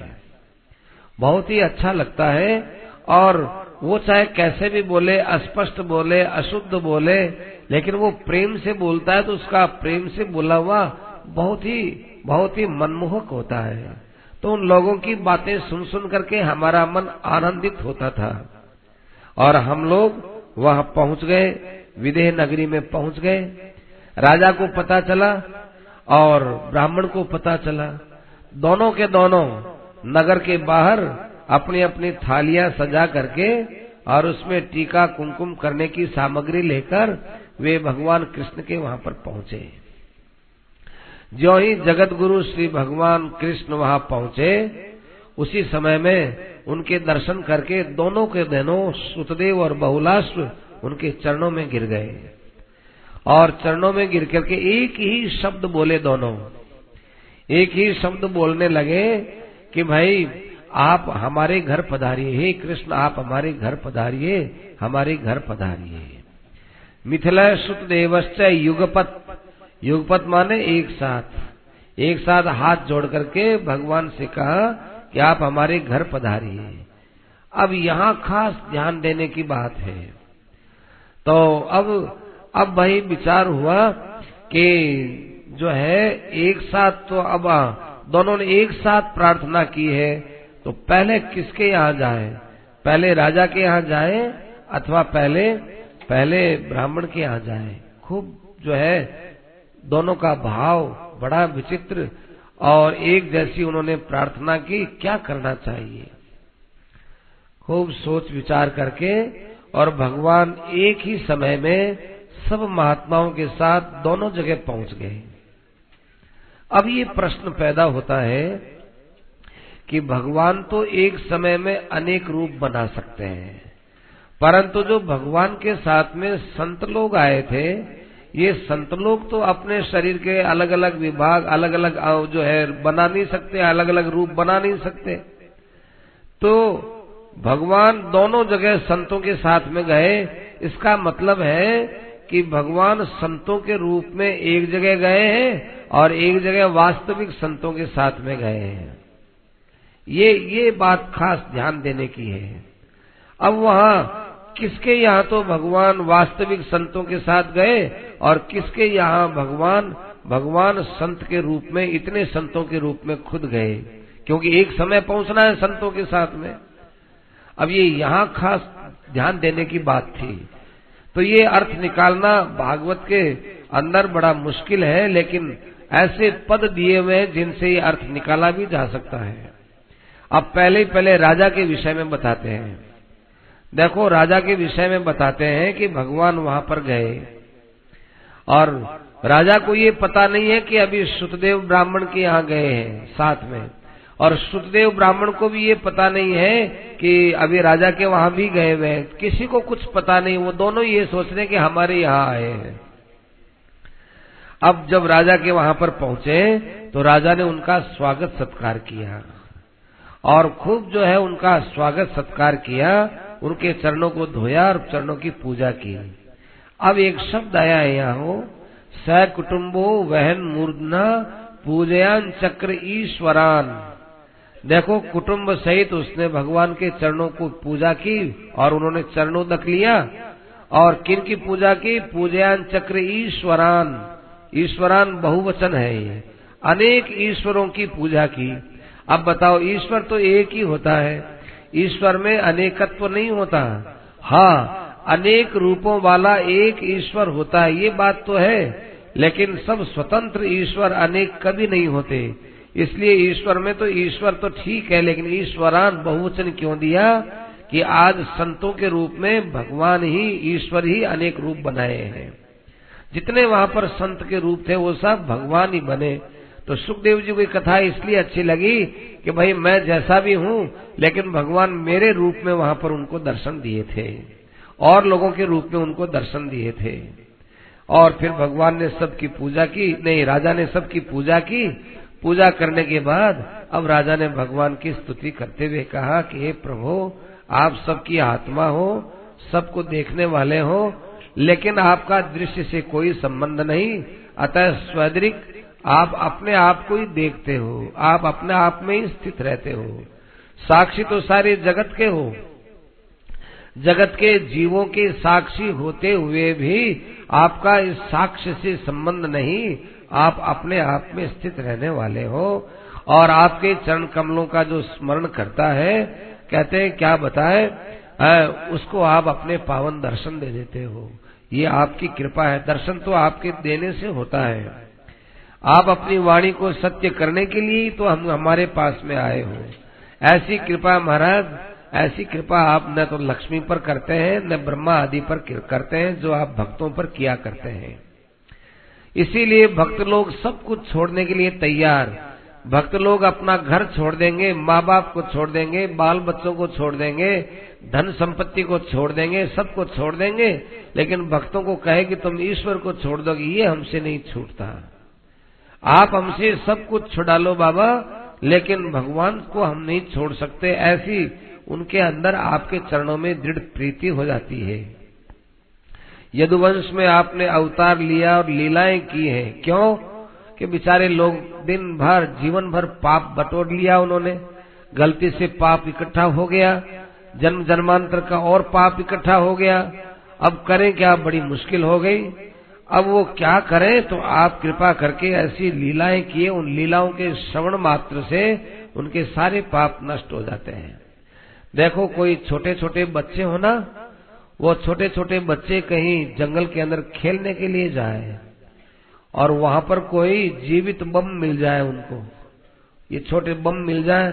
बहुत ही अच्छा लगता है। और वो चाहे कैसे भी बोले, अस्पष्ट बोले, अशुद्ध बोले, लेकिन वो प्रेम से बोलता है तो उसका प्रेम से बोला हुआ बहुत ही मनमोहक होता है। तो उन लोगों की बातें सुन सुन करके हमारा मन आनंदित होता था। और हम लोग वहाँ पहुँच गए, विदेह नगरी में पहुँच गए। राजा को पता चला और ब्राह्मण को पता चला। दोनों के दोनों नगर के बाहर अपनी अपनी थालियां सजा करके और उसमें टीका कुमकुम करने की सामग्री लेकर वे भगवान कृष्ण के वहाँ पर पहुँचे। जो ही जगत गुरु श्री भगवान कृष्ण वहाँ पहुँचे उसी समय में उनके दर्शन करके दोनों के दोनों श्रुतदेव और बहुलाश्व उनके चरणों में गिर गए। और चरणों में गिर करके एक ही शब्द बोले, दोनों एक ही शब्द बोलने लगे कि भाई आप हमारे घर पधारिए, हे कृष्ण आप हमारे घर पधारिए, हमारे घर पधारिए। मिथिला श्रुतदेवश्च युगपत, युगपत माने एक साथ, एक साथ हाथ जोड़ करके भगवान से कहा कि आप हमारे घर पधारिए। अब यहाँ खास ध्यान देने की बात है। तो अब भाई विचार हुआ कि जो है एक साथ, तो अब दोनों ने एक साथ प्रार्थना की है तो पहले किसके यहाँ जाए, पहले राजा के यहाँ जाए अथवा पहले ब्राह्मण के यहाँ जाए। खूब जो है दोनों का भाव बड़ा विचित्र और एक जैसी उन्होंने प्रार्थना की, क्या करना चाहिए। खूब सोच विचार करके और भगवान एक ही समय में सब महात्माओं के साथ दोनों जगह पहुंच गए। अब ये प्रश्न पैदा होता है कि भगवान तो एक समय में अनेक रूप बना सकते हैं, परंतु जो भगवान के साथ में संत लोग आए थे, ये संत लोग तो अपने शरीर के अलग अलग विभाग अलग अलग जो है बना नहीं सकते, अलग अलग रूप बना नहीं सकते। तो भगवान दोनों जगह संतों के साथ में गए, इसका मतलब है कि भगवान संतों के रूप में एक जगह गए हैं और एक जगह वास्तविक संतों के साथ में गए हैं। ये बात खास ध्यान देने की है। अब वहाँ किसके यहाँ तो भगवान वास्तविक संतों के साथ गए और किसके यहाँ भगवान संत के रूप में, इतने संतों के रूप में खुद गए, क्योंकि एक समय पहुँचना है संतों के साथ में। अब ये यहाँ खास ध्यान देने की बात थी। तो ये अर्थ निकालना भागवत के अंदर बड़ा मुश्किल है, लेकिन ऐसे पद दिए हुए हैं जिनसे ये अर्थ निकाला भी जा सकता है। अब पहले राजा के विषय में बताते हैं। देखो, राजा के विषय में बताते हैं कि भगवान वहां पर गए और राजा को ये पता नहीं है कि अभी शुद्धदेव ब्राह्मण के यहाँ गए हैं साथ में, और शुद्धदेव ब्राह्मण को भी ये पता नहीं है कि अभी राजा के वहां भी गए हुए हैं। किसी को कुछ पता नहीं, वो दोनों ये सोच रहे कि हमारे यहाँ आए हैं। अब जब राजा के वहां पर पहुंचे तो राजा ने उनका स्वागत सत्कार किया और खूब जो है उनका स्वागत सत्कार किया, उनके चरणों को धोया और चरणों की पूजा की। अब एक शब्द आया है यहाँ, सहकुटुम्बो वहन मूर्धना पूजयान चक्र ईश्वरान। देखो, कुटुंब सहित उसने भगवान के चरणों को पूजा की और उन्होंने चरणों तक लिया। और किन की पूजा की? पूजयान चक्र ईश्वरान। ईश्वरान बहुवचन है, ये अनेक ईश्वरों की पूजा की। अब बताओ, ईश्वर तो एक ही होता है, ईश्वर में अनेकत्व नहीं होता। हाँ, अनेक रूपों वाला एक ईश्वर होता है, ये बात तो है, लेकिन सब स्वतंत्र ईश्वर अनेक कभी नहीं होते। इसलिए ईश्वर में तो ईश्वर तो ठीक है, लेकिन ईश्वरान बहुवचन क्यों दिया? कि आज संतों के रूप में भगवान ही, ईश्वर ही अनेक रूप बनाए हैं। जितने वहाँ पर संत के रूप थे वो सब भगवान ही बने। तो सुखदेव जी की कथा इसलिए अच्छी लगी कि भाई मैं जैसा भी हूँ, लेकिन भगवान मेरे रूप में वहाँ पर उनको दर्शन दिए थे और लोगों के रूप में उनको दर्शन दिए थे। और फिर भगवान ने सबकी पूजा की, नहीं, राजा ने सबकी पूजा की। पूजा करने के बाद अब राजा ने भगवान की स्तुति करते हुए कहा कि हे प्रभु, आप सबकी आत्मा हो, सबको देखने वाले हो, लेकिन आपका दृश्य से कोई संबंध नहीं, अतः स्वदृक आप अपने आप को ही देखते हो, आप अपने आप में ही स्थित रहते हो। साक्षी तो सारे जगत के हो, जगत के जीवों के साक्षी होते हुए भी आपका इस साक्ष्य से संबंध नहीं, आप अपने आप में स्थित रहने वाले हो। और आपके चरण कमलों का जो स्मरण करता है, कहते हैं क्या बताएं, उसको आप अपने पावन दर्शन दे देते हो, ये आपकी कृपा है। दर्शन तो आपके देने से होता है, आप अपनी वाणी को सत्य करने के लिए तो हम हमारे पास में आए हो। ऐसी कृपा महाराज, ऐसी कृपा आप न तो लक्ष्मी पर करते हैं, न ब्रह्मा आदि पर करते हैं, जो आप भक्तों पर किया करते हैं। इसीलिए भक्त लोग सब कुछ छोड़ने के लिए तैयार, भक्त लोग अपना घर छोड़ देंगे, माँ बाप को छोड़ देंगे, बाल बच्चों को छोड़ देंगे, धन संपत्ति को छोड़ देंगे, सब को छोड़ देंगे, लेकिन भक्तों को कहे कि तुम ईश्वर को छोड़ दोगे, ये हमसे नहीं छूटता, आप हमसे सब कुछ छुड़ा लो बाबा, लेकिन भगवान को हम नहीं छोड़ सकते। ऐसी उनके अंदर आपके चरणों में दृढ़ प्रीति हो जाती है। यदुवंश में आपने अवतार लिया और लीलाएं की हैं, क्यों? कि बेचारे लोग दिन भर, जीवन भर पाप बटोर लिया उन्होंने, गलती से पाप इकट्ठा हो गया, जन्म जन्मांतर का और पाप इकट्ठा हो गया। अब करें क्या, बड़ी मुश्किल हो गई। अब वो क्या करें, तो आप कृपा करके ऐसी लीलाएं किए, उन लीलाओं के श्रवण मात्र से उनके सारे पाप नष्ट हो जाते हैं। देखो, कोई छोटे छोटे बच्चे हो ना, वो छोटे छोटे बच्चे कहीं जंगल के अंदर खेलने के लिए जाए और वहां पर कोई जीवित बम मिल जाए उनको, ये छोटे बम मिल जाए,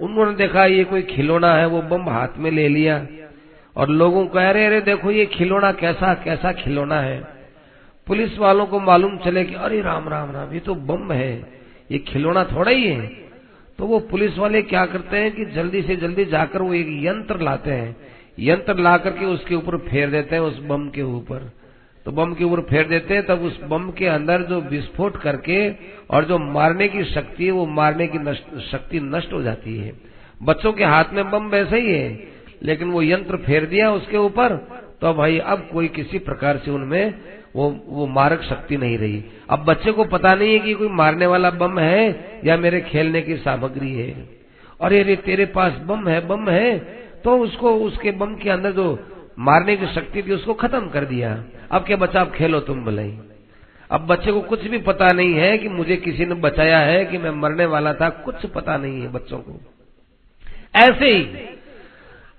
उन्होंने देखा ये कोई खिलौना है, वो बम हाथ में ले लिया और लोगों को कह रहे, अरे देखो ये खिलौना कैसा कैसा खिलौना है। पुलिस वालों को मालूम चले कि अरे राम राम राम, ये तो बम है, ये खिलौना थोड़ा ही है। तो वो पुलिस वाले क्या करते हैं कि जल्दी से जल्दी जाकर वो एक यंत्र लाते हैं, यंत्र ला करके उसके ऊपर फेर देते हैं, उस बम के ऊपर। तो बम के ऊपर फेर देते हैं, तब उस बम के अंदर जो विस्फोट करके और जो मारने की शक्ति है वो मारने की शक्ति नष्ट हो जाती है। बच्चों के हाथ में बम वैसे ही है, लेकिन वो यंत्र फेर दिया उसके ऊपर, तो भाई अब कोई किसी प्रकार से उनमें वो मारक शक्ति नहीं रही। अब बच्चे को पता नहीं है कि कोई मारने वाला बम है या मेरे खेलने की सामग्री है। और अरे तेरे पास बम है, तो उसको उसके बम के अंदर जो मारने की शक्ति थी उसको खत्म कर दिया। अब क्या बच्चा, अब खेलो तुम भलाई। अब बच्चे को कुछ भी पता नहीं है कि मुझे किसी ने बचाया है, कि मैं मरने वाला था, कुछ पता नहीं है बच्चों को। ऐसे ही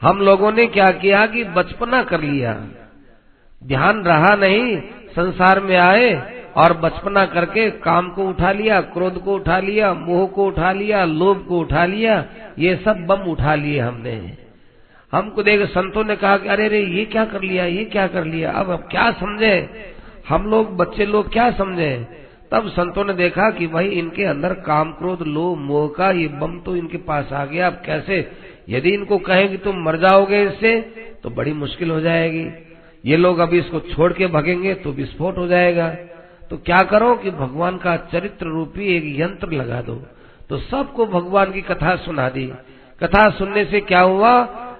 हम लोगों ने क्या किया कि बचपना कर लिया, ध्यान रहा नहीं, संसार में आए और बचपना करके काम को उठा लिया, क्रोध को उठा लिया, मोह को उठा लिया, लोभ को उठा लिया, ये सब बम उठा लिए हमने। हमको देख संतों ने कहा कि अरे रे ये क्या कर लिया, ये क्या कर लिया। अब क्या समझे हम लोग, बच्चे लोग क्या समझे। तब संतों ने देखा कि भाई इनके अंदर काम, क्रोध, लोभ, मोह का ये बम तो इनके पास आ गया। अब कैसे, यदि इनको कहेंगे तुम मर जाओगे इससे तो बड़ी मुश्किल हो जाएगी। ये लोग अभी इसको छोड़ के भगेंगे तो विस्फोट हो जाएगा। तो क्या करो कि भगवान का चरित्र रूपी एक यंत्र लगा दो। तो सबको भगवान की कथा सुना दी। कथा सुनने से क्या हुआ,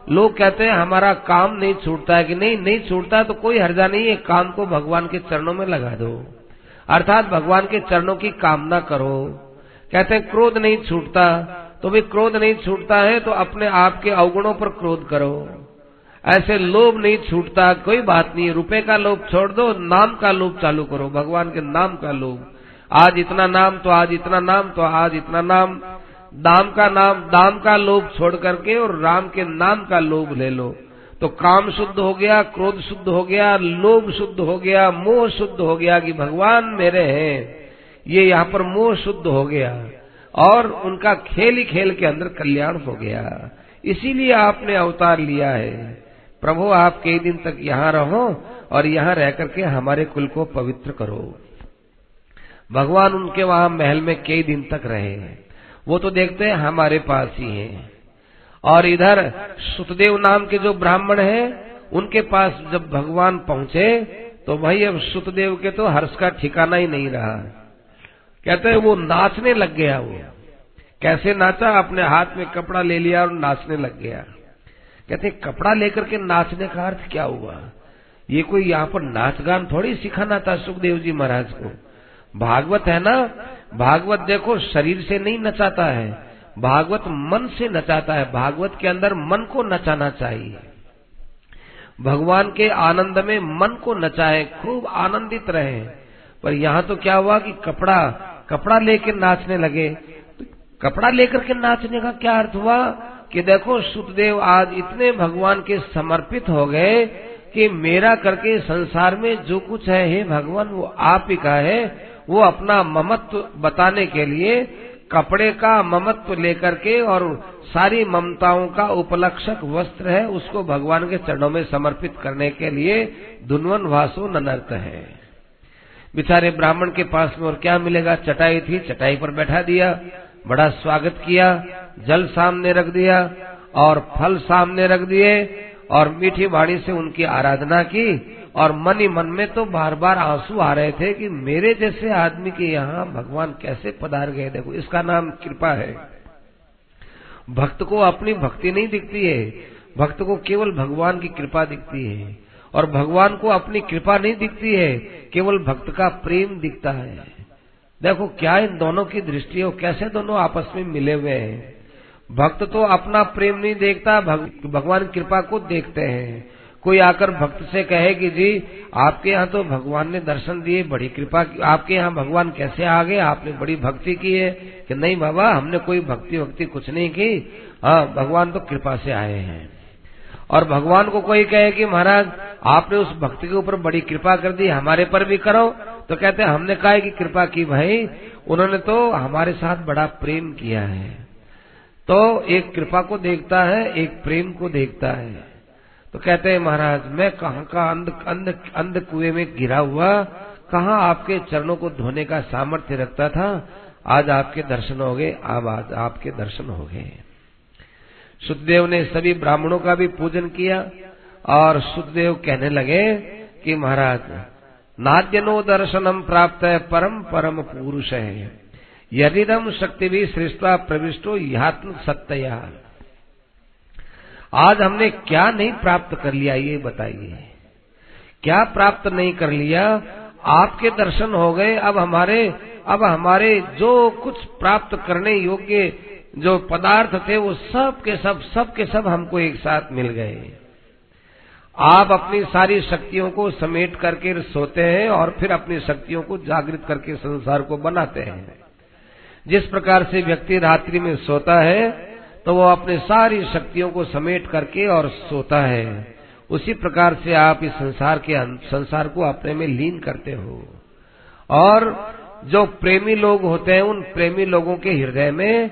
लोग कहते हैं हमारा काम नहीं छूटता है कि नहीं छूटता, तो कोई हर्जा नहीं है, काम को भगवान के चरणों में लगा दो, अर्थात भगवान के चरणों की कामना करो। कहते हैं क्रोध नहीं छूटता, तो भी क्रोध नहीं छूटता है तो अपने आप के अवगुणों पर क्रोध करो। ऐसे लोभ नहीं छूटता, कोई बात नहीं, रुपए का लोभ छोड़ दो, नाम का लोभ चालू करो, भगवान के नाम का लोभ। आज इतना नाम तो आज इतना नाम तो आज इतना नाम, दाम का नाम, दाम का लोभ छोड़ करके और राम के नाम का लोभ ले लो। तो काम शुद्ध हो गया, क्रोध शुद्ध हो गया, लोभ शुद्ध हो गया, मोह शुद्ध हो गया कि भगवान मेरे हैं, ये यहाँ पर मोह शुद्ध हो गया और उनका खेल ही खेल के अंदर कल्याण हो गया। इसीलिए आपने अवतार लिया है। प्रभु आप कई दिन तक यहाँ रहो और यहाँ रह करके हमारे कुल को पवित्र करो। भगवान उनके वहाँ महल में कई दिन तक रहे हैं। वो तो देखते हैं हमारे पास ही हैं। और इधर सुतदेव नाम के जो ब्राह्मण हैं, उनके पास जब भगवान पहुंचे तो भाई अब सुतदेव के तो हर्ष का ठिकाना ही नहीं रहा। कहते हैं वो नाचने लग गया। वो कैसे नाचा, अपने हाथ में कपड़ा ले लिया और नाचने लग गया। कहते हैं कपड़ा लेकर के नाचने का अर्थ क्या हुआ, ये कोई यहाँ पर नाच गान थोड़ी सिखाना था सुखदेव जी महाराज को। भागवत है ना, भागवत देखो शरीर से नहीं नचाता है, भागवत मन से नचाता है। भागवत के अंदर मन को नचाना चाहिए, भगवान के आनंद में मन को नचाएं, खूब आनंदित रहें। पर यहाँ तो क्या हुआ कि कपड़ा लेकर नाचने लगे। तो कपड़ा लेकर के नाचने का क्या अर्थ हुआ कि देखो सुखदेव आज इतने भगवान के समर्पित हो गए कि मेरा करके संसार में जो कुछ है, हे भगवान वो आप ही का है। वो अपना ममत्व बताने के लिए कपड़े का ममत्व लेकर के और सारी ममताओं का उपलक्षक वस्त्र है, उसको भगवान के चरणों में समर्पित करने के लिए धुनवन वासो ननर्त है। बेचारे ब्राह्मण के पास में और क्या मिलेगा, चटाई थी, चटाई पर बैठा दिया, बड़ा स्वागत किया, जल सामने रख दिया और फल सामने रख दिए और मीठी वाणी से उनकी आराधना की। और मन ही मन में तो बार बार आंसू आ रहे थे कि मेरे जैसे आदमी के यहाँ भगवान कैसे पधार गए। देखो इसका नाम कृपा है। भक्त को अपनी भक्ति नहीं दिखती है, भक्त को केवल भगवान की कृपा दिखती है। और भगवान को अपनी कृपा नहीं दिखती है, केवल भक्त का प्रेम दिखता है। देखो क्या इन दोनों की दृष्टि हो, कैसे दोनों आपस में मिले हुए हैं। भक्त तो अपना प्रेम नहीं देखता, भगवान कृपा को देखते हैं। कोई आकर भक्त से कहे कि जी आपके यहाँ तो भगवान ने दर्शन दिए, बड़ी कृपा, आपके यहाँ भगवान कैसे आ गए, आपने बड़ी भक्ति की है। कि नहीं बाबा, हमने कोई भक्ति भक्ति कुछ नहीं की, हाँ भगवान तो कृपा से आए हैं। और भगवान को कोई कहे कि महाराज आपने उस भक्त के ऊपर बड़ी कृपा कर दी, हमारे पर भी करो। तो कहते हैं हमने काहे की कृपा की भाई, उन्होंने तो हमारे साथ बड़ा प्रेम किया है। तो एक कृपा को देखता है, एक प्रेम को देखता है। तो कहते हैं महाराज मैं कहाँ का अंध कुएं में गिरा हुआ, कहाँ आपके चरणों को धोने का सामर्थ्य रखता था, आज आपके दर्शन हो गए, आज आपके दर्शन हो गए। सुखदेव ने सभी ब्राह्मणों का भी पूजन किया और सुखदेव कहने लगे कि महाराज नाद्यनो दर्शनम प्राप्त है परम परम पुरुष है, यदिदम शक्ति भी सृष्टा प्रविष्टो यात्म सत्या। आज हमने क्या नहीं प्राप्त कर लिया ये बताइए, क्या प्राप्त नहीं कर लिया? आपके दर्शन हो गए, अब हमारे जो कुछ प्राप्त करने योग्य जो पदार्थ थे वो सब के सब हमको एक साथ मिल गए। आप अपनी सारी शक्तियों को समेट करके सोते हैं और फिर अपनी शक्तियों को जागृत करके संसार को बनाते हैं। जिस प्रकार से व्यक्ति रात्रि में सोता है तो वो अपने सारी शक्तियों को समेट करके और सोता है, उसी प्रकार से आप इस संसार को अपने में लीन करते हो। और जो प्रेमी लोग होते हैं उन प्रेमी लोगों के हृदय में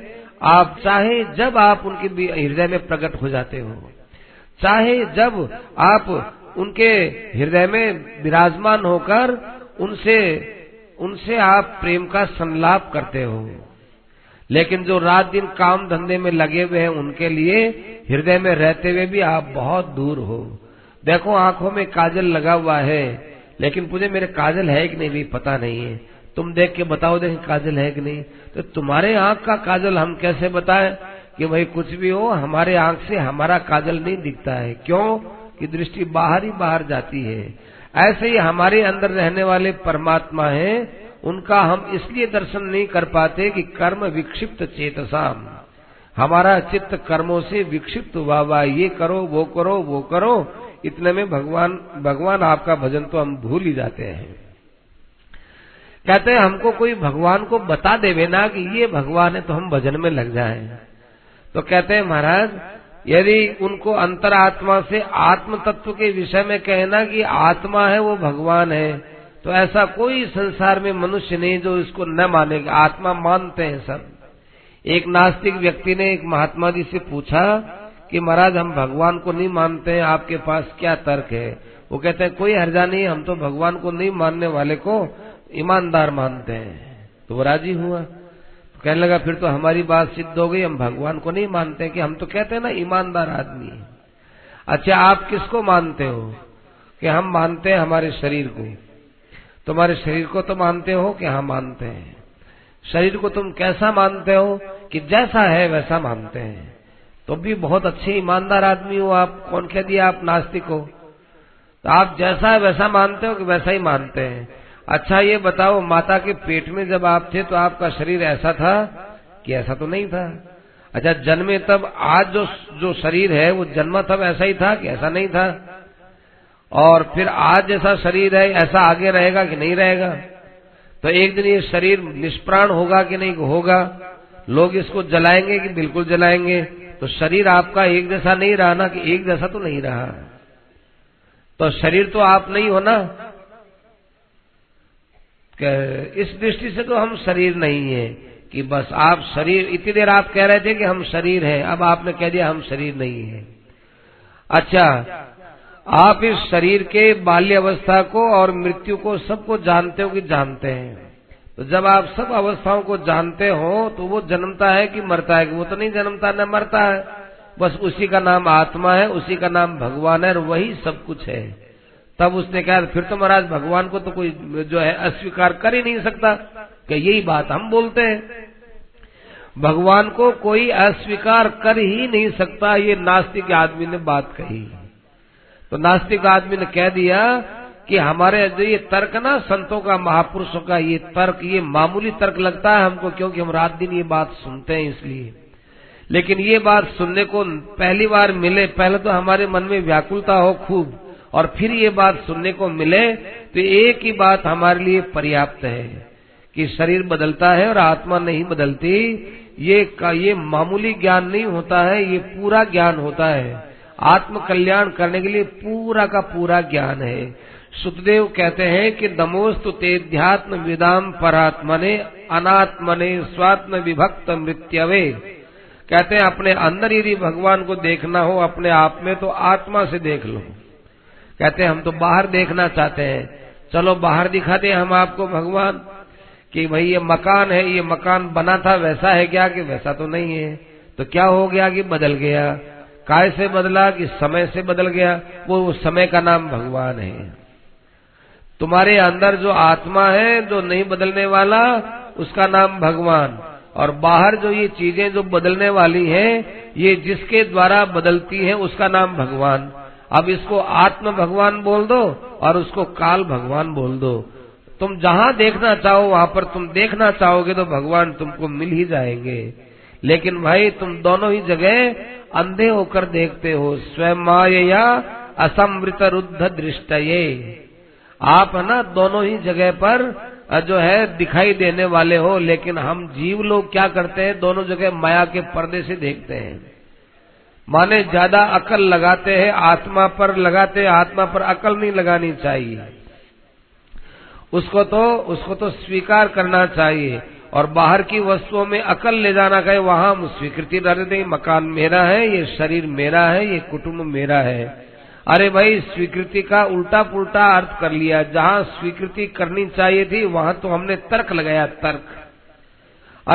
आप चाहे जब आप उनके हृदय में प्रकट हो जाते हो, चाहे जब आप उनके हृदय में विराजमान होकर उनसे आप प्रेम का संलाप करते हो। लेकिन जो रात दिन काम धंधे में लगे हुए हैं उनके लिए हृदय में रहते हुए भी आप बहुत दूर हो। देखो आंखों में काजल लगा हुआ है लेकिन मुझे मेरे काजल है कि नहीं भी पता नहीं है, तुम देख के बताओ देख काजल है कि नहीं। तो तुम्हारे आंख का काजल हम कैसे बताएं कि भाई कुछ भी हो हमारे आंख से हमारा काजल नहीं दिखता है, क्यों कि दृष्टि बाहर ही बाहर जाती है। ऐसे ही हमारे अंदर रहने वाले परमात्मा हैं, उनका हम इसलिए दर्शन नहीं कर पाते कि कर्म विक्षिप्त चेतसाम, हमारा चित्त कर्मों से विक्षिप्त हुआ हुआ, ये करो वो करो वो करो, इतने में भगवान आपका भजन तो हम भूल ही जाते हैं। कहते हैं हमको कोई भगवान को बता देवे ना कि ये भगवान है तो हम भजन में लग जाएं। तो कहते हैं महाराज यदि उनको अंतरात्मा से आत्म तत्व के विषय में कहना कि आत्मा है वो भगवान है, तो ऐसा कोई संसार में मनुष्य नहीं जो इसको न मानेगा। आत्मा मानते हैं सब। एक नास्तिक व्यक्ति ने एक महात्मा जी से पूछा कि महाराज हम भगवान को नहीं मानते हैं, आपके पास क्या तर्क है? वो कहते हैं कोई हर्जा नहीं, हम तो भगवान को नहीं मानने वाले को ईमानदार मानते हैं। तो वो राजी हुआ, तो कहने लगा फिर तो हमारी बात सिद्ध हो गई, हम भगवान को नहीं मानते कि हम तो कहते हैं ना ईमानदार आदमी। अच्छा आप किसको मानते हो? कि हम मानते हैं हमारे शरीर को। तुम्हारे शरीर को तो मानते हो कि हाँ मानते हैं। शरीर को तुम कैसा मानते हो? कि जैसा है वैसा मानते हैं। तो भी बहुत अच्छे ईमानदार आदमी हो आप, कौन कह दिया आप नास्तिक हो? तो आप जैसा है वैसा मानते हो कि वैसा ही मानते हैं। अच्छा ये बताओ माता के पेट में जब आप थे तो आपका शरीर ऐसा था कि ऐसा तो नहीं था? अच्छा जन्मे तब आज जो शरीर है वो जन्मा तब ऐसा ही था कि ऐसा नहीं था? और फिर आज जैसा शरीर है ऐसा आगे रहेगा कि नहीं रहेगा? तो एक दिन ये शरीर निष्प्राण होगा कि नहीं होगा? लोग इसको जलाएंगे कि बिल्कुल जलाएंगे? तो शरीर आपका एक जैसा नहीं रहा ना, कि एक जैसा तो नहीं रहा, तो शरीर तो आप नहीं हो ना। इस दृष्टि से तो हम शरीर नहीं है कि बस आप शरीर। इतनी देर आप कह रहे थे कि हम शरीर हैं, अब आपने कह दिया हम शरीर नहीं है। अच्छा आप इस शरीर के बाल्यावस्था को और मृत्यु को सबको जानते हो कि जानते हैं? तो जब आप सब अवस्थाओं को जानते हो तो वो जन्मता है कि मरता है? कि वो तो नहीं जन्मता न मरता है, बस उसी का नाम आत्मा है, उसी का नाम भगवान है और वही सब कुछ है। तब उसने कहा फिर तो महाराज भगवान को तो कोई जो है अस्वीकार कर ही नहीं सकता, कि यही बात हम बोलते हैं, भगवान को कोई अस्वीकार कर ही नहीं सकता। ये नास्तिक आदमी ने बात कही। तो नास्तिक आदमी ने कह दिया कि हमारे जो ये तर्क ना संतों का महापुरुषों का ये तर्क, ये मामूली तर्क लगता है हमको, क्योंकि हम रात दिन ये बात सुनते हैं इसलिए। लेकिन ये बात सुनने को पहली बार मिले, पहले तो हमारे मन में व्याकुलता हो खूब, और फिर ये बात सुनने को मिले तो एक ही बात हमारे लिए पर्याप्त है कि शरीर बदलता है और आत्मा नहीं बदलती। ये मामूली ज्ञान नहीं होता है, ये पूरा ज्ञान होता है, आत्म कल्याण करने के लिए पूरा का पूरा ज्ञान है। सुखदेव कहते हैं कि दमोस्तु ते ध्यात्म विदाम परात्मने अनात्मने स्वात्म विभक्त मृत्यवे। कहते हैं अपने अंदर यदि भगवान को देखना हो अपने आप में तो आत्मा से देख लो। कहते हैं हम तो बाहर देखना चाहते हैं, चलो बाहर दिखा दे हम आपको भगवान। कि भाई ये मकान है, ये मकान बना था वैसा है क्या, कि वैसा तो नहीं है। तो क्या हो गया कि बदल गया, काय से बदला कि समय से बदल गया, वो समय का नाम भगवान है। तुम्हारे अंदर जो आत्मा है जो नहीं बदलने वाला, उसका नाम भगवान, और बाहर जो ये चीजें जो बदलने वाली हैं, ये जिसके द्वारा बदलती हैं उसका नाम भगवान। अब इसको आत्म भगवान बोल दो और उसको काल भगवान बोल दो, तुम जहाँ देखना चाहो वहाँ पर तुम देखना चाहोगे तो भगवान तुमको मिल ही जाएंगे। लेकिन भाई तुम दोनों ही जगह अंधे होकर देखते हो, स्वयं माया असमृत रुद्ध दृष्टये। आप है ना दोनों ही जगह पर जो है दिखाई देने वाले हो, लेकिन हम जीव लोग क्या करते हैं, दोनों जगह माया के पर्दे से देखते हैं। माने ज्यादा अकल लगाते हैं आत्मा पर, लगाते हैं आत्मा पर, अकल नहीं लगानी चाहिए उसको तो स्वीकार करना चाहिए। और बाहर की वस्तुओं में अकल ले जाना गए, वहां हम स्वीकृति डाल देते हैं, मकान मेरा है, ये शरीर मेरा है, ये कुटुम्ब मेरा है। अरे भाई स्वीकृति का उल्टा पुल्टा अर्थ कर लिया, जहाँ स्वीकृति करनी चाहिए थी वहाँ तो हमने तर्क लगाया, तर्क।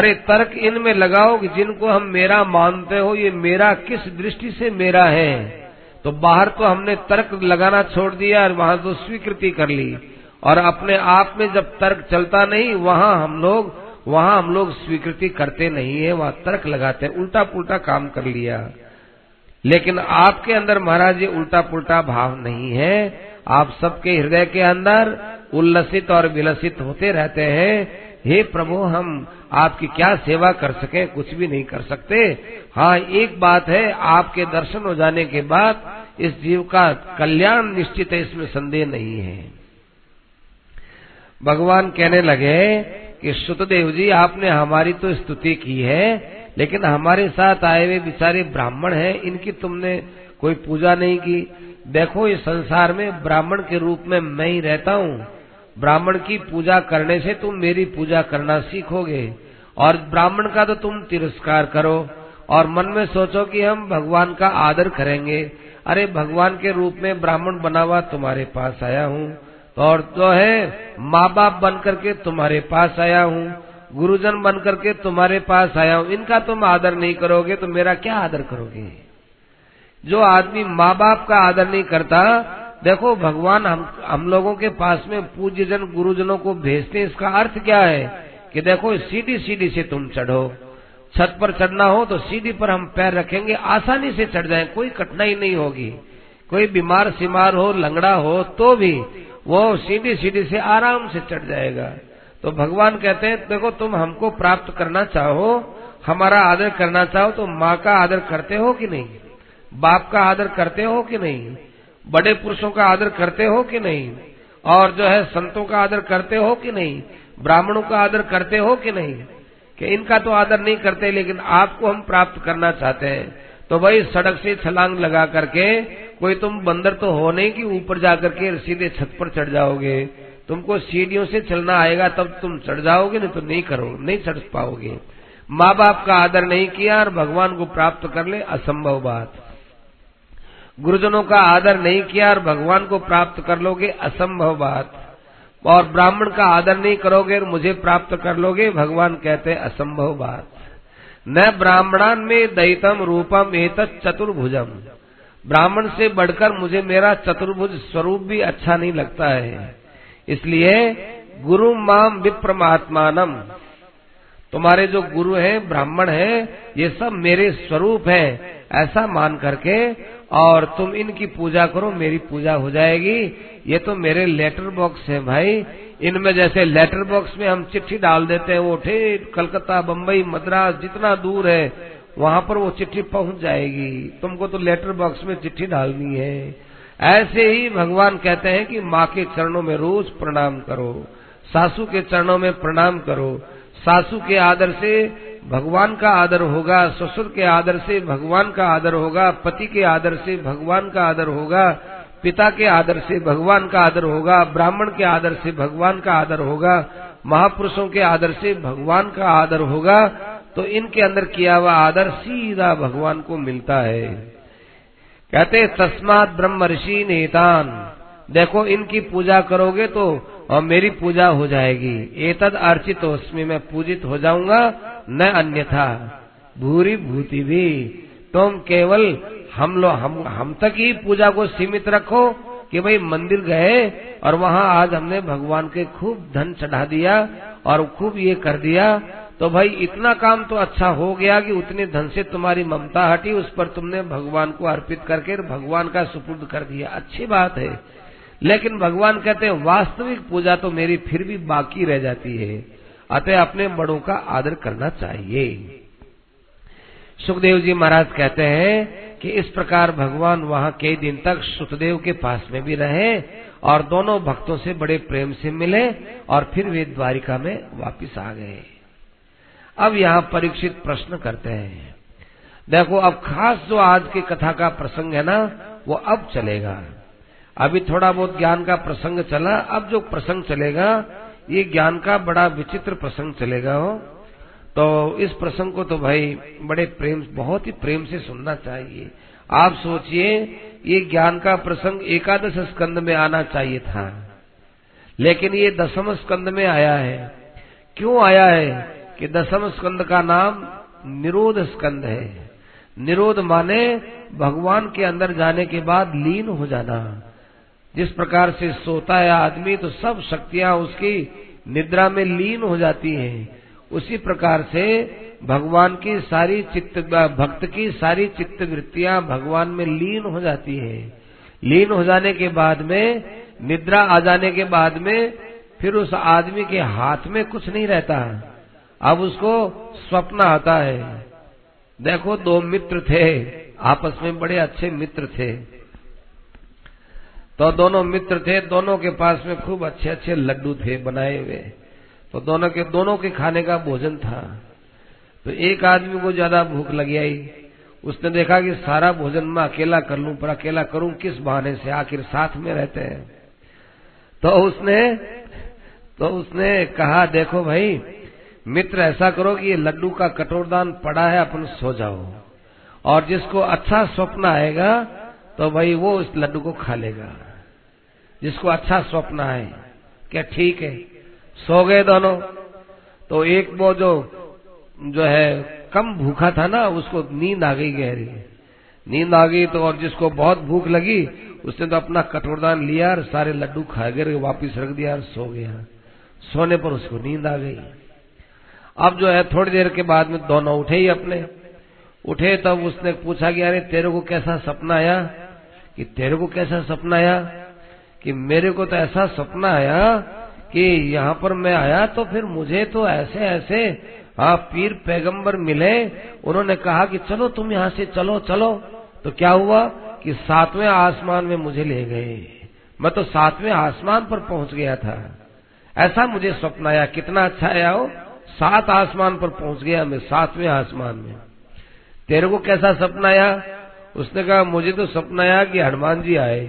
अरे तर्क इनमें लगाओ कि जिनको हम मेरा मानते हो, ये मेरा किस दृष्टि से मेरा है। तो बाहर तो हमने तर्क लगाना छोड़ दिया और वहाँ तो स्वीकृति कर ली, और अपने आप में जब तर्क चलता नहीं वहाँ हम लोग स्वीकृति करते नहीं है, वहाँ तर्क लगाते, उल्टा पुल्टा काम कर लिया। लेकिन आपके अंदर महाराज ये उल्टा पुल्टा भाव नहीं है, आप सबके हृदय के अंदर उल्लसित और विलसित होते रहते हैं। हे प्रभु, हम आपकी क्या सेवा कर सके, कुछ भी नहीं कर सकते। हाँ, एक बात है, आपके दर्शन हो जाने के बाद इस जीव का कल्याण निश्चित है, इसमें संदेह नहीं है। भगवान कहने लगे कि सुतदेव जी, आपने हमारी तो स्तुति की है, लेकिन हमारे साथ आए हुए बेचारे ब्राह्मण हैं, इनकी तुमने कोई पूजा नहीं की। देखो, इस संसार में ब्राह्मण के रूप में मैं ही रहता हूँ, ब्राह्मण की पूजा करने से तुम मेरी पूजा करना सीखोगे, और ब्राह्मण का तो तुम तिरस्कार करो, और मन में सोचो कि हम भगवान का आदर करेंगे। अरे भगवान के रूप में ब्राह्मण बना हुआ तुम्हारे पास आया हूँ, और तो है माँ बाप बन करके तुम्हारे पास आया हूँ, गुरुजन बन करके तुम्हारे पास आया हूँ, इनका तुम आदर नहीं करोगे तो मेरा क्या आदर करोगे। जो आदमी माँ बाप का आदर नहीं करता, देखो भगवान हम लोगों के पास में पूज्यजन गुरुजनों को भेजते, इसका अर्थ क्या है कि देखो सीढ़ी सीढ़ी से तुम चढ़ो, छत पर चढ़ना हो तो सीढ़ी पर हम पैर रखेंगे, आसानी से चढ़ जाए, कोई कठिनाई नहीं होगी। कोई बीमार सिमार हो, लंगड़ा हो, तो भी वो सीढ़ी सीढ़ी से आराम से चढ़ जाएगा। तो भगवान कहते हैं देखो, तुम हमको प्राप्त करना चाहो, हमारा आदर करना चाहो, तो माँ का आदर करते हो कि नहीं, बाप का आदर करते हो कि नहीं, बड़े पुरुषों का आदर करते हो कि नहीं, और जो है संतों का आदर करते हो कि नहीं, ब्राह्मणों का आदर करते हो कि नहीं, कि इनका तो आदर नहीं करते, लेकिन आपको हम प्राप्त करना चाहते हैं। तो भाई सड़क से छलांग लगा करके कोई तुम बंदर तो हो नहीं कि ऊपर जाकर के सीधे छत पर चढ़ जाओगे, तुमको सीढ़ियों से चलना आएगा तब तुम चढ़ जाओगे, नहीं तो नहीं करोगे, नहीं चढ़ पाओगे। माँ बाप का आदर नहीं किया और भगवान को प्राप्त कर ले, असंभव बात। गुरुजनों का आदर नहीं किया और भगवान को प्राप्त कर लोगे, असंभव बात। और ब्राह्मण का आदर नहीं करोगे और मुझे प्राप्त कर लोगे, भगवान कहते असंभव बात। न ब्राह्मणान में दैतम रूपम एतत् चतुर्भुजम, ब्राह्मण से बढ़कर मुझे मेरा चतुर्भुज स्वरूप भी अच्छा नहीं लगता है। इसलिए गुरु माम विप्रमात्मानम, तुम्हारे जो गुरु हैं ब्राह्मण हैं, ये सब मेरे स्वरूप हैं, ऐसा मान करके और तुम इनकी पूजा करो, मेरी पूजा हो जाएगी। ये तो मेरे लेटर बॉक्स है भाई, इनमें जैसे लेटर बॉक्स में हम चिट्ठी डाल देते हैं, वो ठेठ कलकत्ता, बम्बई, मद्रास, जितना दूर है वहाँ पर वो चिट्ठी पहुँच जाएगी, तुमको तो लेटर बॉक्स में चिट्ठी डालनी है। ऐसे ही भगवान कहते हैं कि माँ के चरणों में रोज प्रणाम करो, सासू के चरणों में प्रणाम करो, सासू के आदर से भगवान का आदर होगा, ससुर के आदर से भगवान का आदर होगा, पति के आदर से भगवान का आदर होगा, पिता के आदर से भगवान का आदर होगा, ब्राह्मण के आदर से भगवान का आदर होगा, महापुरुषों के आदर से भगवान का आदर होगा। तो इनके अंदर किया हुआ आदर सीधा भगवान को मिलता है। कहते तस्मात् ब्रह्मर्षि नेतान, देखो इनकी पूजा करोगे तो और मेरी पूजा हो जाएगी। एतद अर्चितोस्मि, मैं पूजित हो जाऊंगा, न अन्यथा भूरी भूति भी। तुम केवल हम तक ही पूजा को सीमित रखो कि भाई मंदिर गए और वहाँ आज हमने भगवान के खूब धन चढ़ा दिया और खूब ये कर दिया, तो भाई इतना काम तो अच्छा हो गया कि उतने धन से तुम्हारी ममता हटी, उस पर तुमने भगवान को अर्पित करके भगवान का सुपुर्द कर दिया, अच्छी बात है। लेकिन भगवान कहते हैं वास्तविक पूजा तो मेरी फिर भी बाकी रह जाती है, अतः अपने बड़ों का आदर करना चाहिए। सुखदेव जी महाराज कहते हैं कि इस प्रकार भगवान वहाँ कई दिन तक सुखदेव के पास में भी रहे और दोनों भक्तों से बड़े प्रेम से मिले और फिर वे द्वारिका में वापस आ गए। अब यहाँ परीक्षित प्रश्न करते हैं, देखो अब खास जो आज की कथा का प्रसंग है ना वो अब चलेगा, अभी थोड़ा बहुत ज्ञान का प्रसंग चला, अब जो प्रसंग चलेगा ये ज्ञान का बड़ा विचित्र प्रसंग चलेगा हो, तो इस प्रसंग को तो भाई बड़े प्रेम, बहुत ही प्रेम से सुनना चाहिए। आप सोचिए ये ज्ञान का प्रसंग एकादश स्कंद में आना चाहिए था, लेकिन ये दसम स्कंद में आया है। क्यों आया है कि दसम स्कंद का नाम निरोध स्कंद है। निरोध माने भगवान के अंदर जाने के बाद लीन हो जाना। जिस प्रकार से सोता है आदमी तो सब शक्तियां उसकी निद्रा में लीन हो जाती हैं, उसी प्रकार से भगवान की सारी भक्त की सारी चित्त वृत्तियां भगवान में लीन हो जाती हैं। लीन हो जाने के बाद में, निद्रा आ जाने के बाद में फिर उस आदमी के हाथ में कुछ नहीं रहता। अब उसको स्वप्न आता है। देखो दो मित्र थे, आपस में बड़े अच्छे मित्र थे, तो दोनों मित्र थे, दोनों के पास में खूब अच्छे अच्छे लड्डू थे बनाए हुए, तो दोनों के खाने का भोजन था। तो एक आदमी को ज्यादा भूख लगी आई, उसने देखा कि सारा भोजन मैं अकेला कर लूं, पर अकेला करूं किस बहाने से, आखिर साथ में रहते हैं। तो उसने कहा देखो भाई मित्र, ऐसा करो कि ये लड्डू का कटोरदान पड़ा है, अपन सो जाओ और जिसको अच्छा स्वप्न आएगा तो भाई वो इस लड्डू को खा लेगा, जिसको अच्छा स्वप्न आए। क्या ठीक है? सो गए दोनों। तो एक वो जो है कम भूखा था ना, उसको नींद आ गई, गहरी नींद आ गई। तो और जिसको बहुत भूख लगी उसने तो अपना कटोरदान लिया और सारे लड्डू खा कर वापिस रख दिया और सो गया। सोने पर उसको नींद आ गई। अब जो है थोड़ी देर के बाद में दोनों उठे ही अपने उठे, तब तो उसने पूछा कि अरे तेरे को कैसा सपना आया कि मेरे को तो ऐसा सपना आया कि यहाँ पर मैं आया तो फिर मुझे तो ऐसे ऐसे पीर पैगंबर मिले, उन्होंने कहा कि चलो तुम यहाँ से चलो। तो क्या हुआ कि सातवें आसमान में मुझे ले गए, मैं तो सातवें आसमान पर पहुँच गया था, ऐसा मुझे सपना आया। कितना अच्छा आया हो, सात आसमान पर पहुँच गया मैं, सातवें आसमान में। तेरे को कैसा सपना आया? उसने कहा मुझे तो सपना आया कि हनुमान जी आए,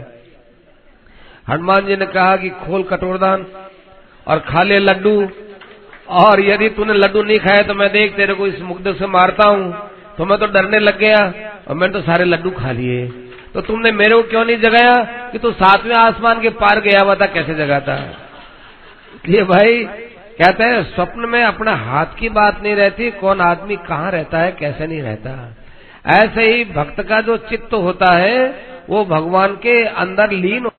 हनुमान जी ने कहा कि खोल कटोरदान और खा ले लड्डू, और यदि तूने लड्डू नहीं खाया तो मैं देख तेरे को इस मुकदर से मारता हूँ। तो मैं तो डरने लग गया और मैंने तो सारे लड्डू खा लिए। तो तुमने मेरे को क्यों नहीं जगाया कि तू सातवें आसमान के पार गया हुआ था, कैसे जगाता? इसलिए भाई कहते हैं स्वप्न में अपना हाथ की बात नहीं रहती, कौन आदमी कहाँ रहता है, कैसे नहीं रहता। ऐसे ही भक्त का जो चित्त होता है वो भगवान के अंदर लीन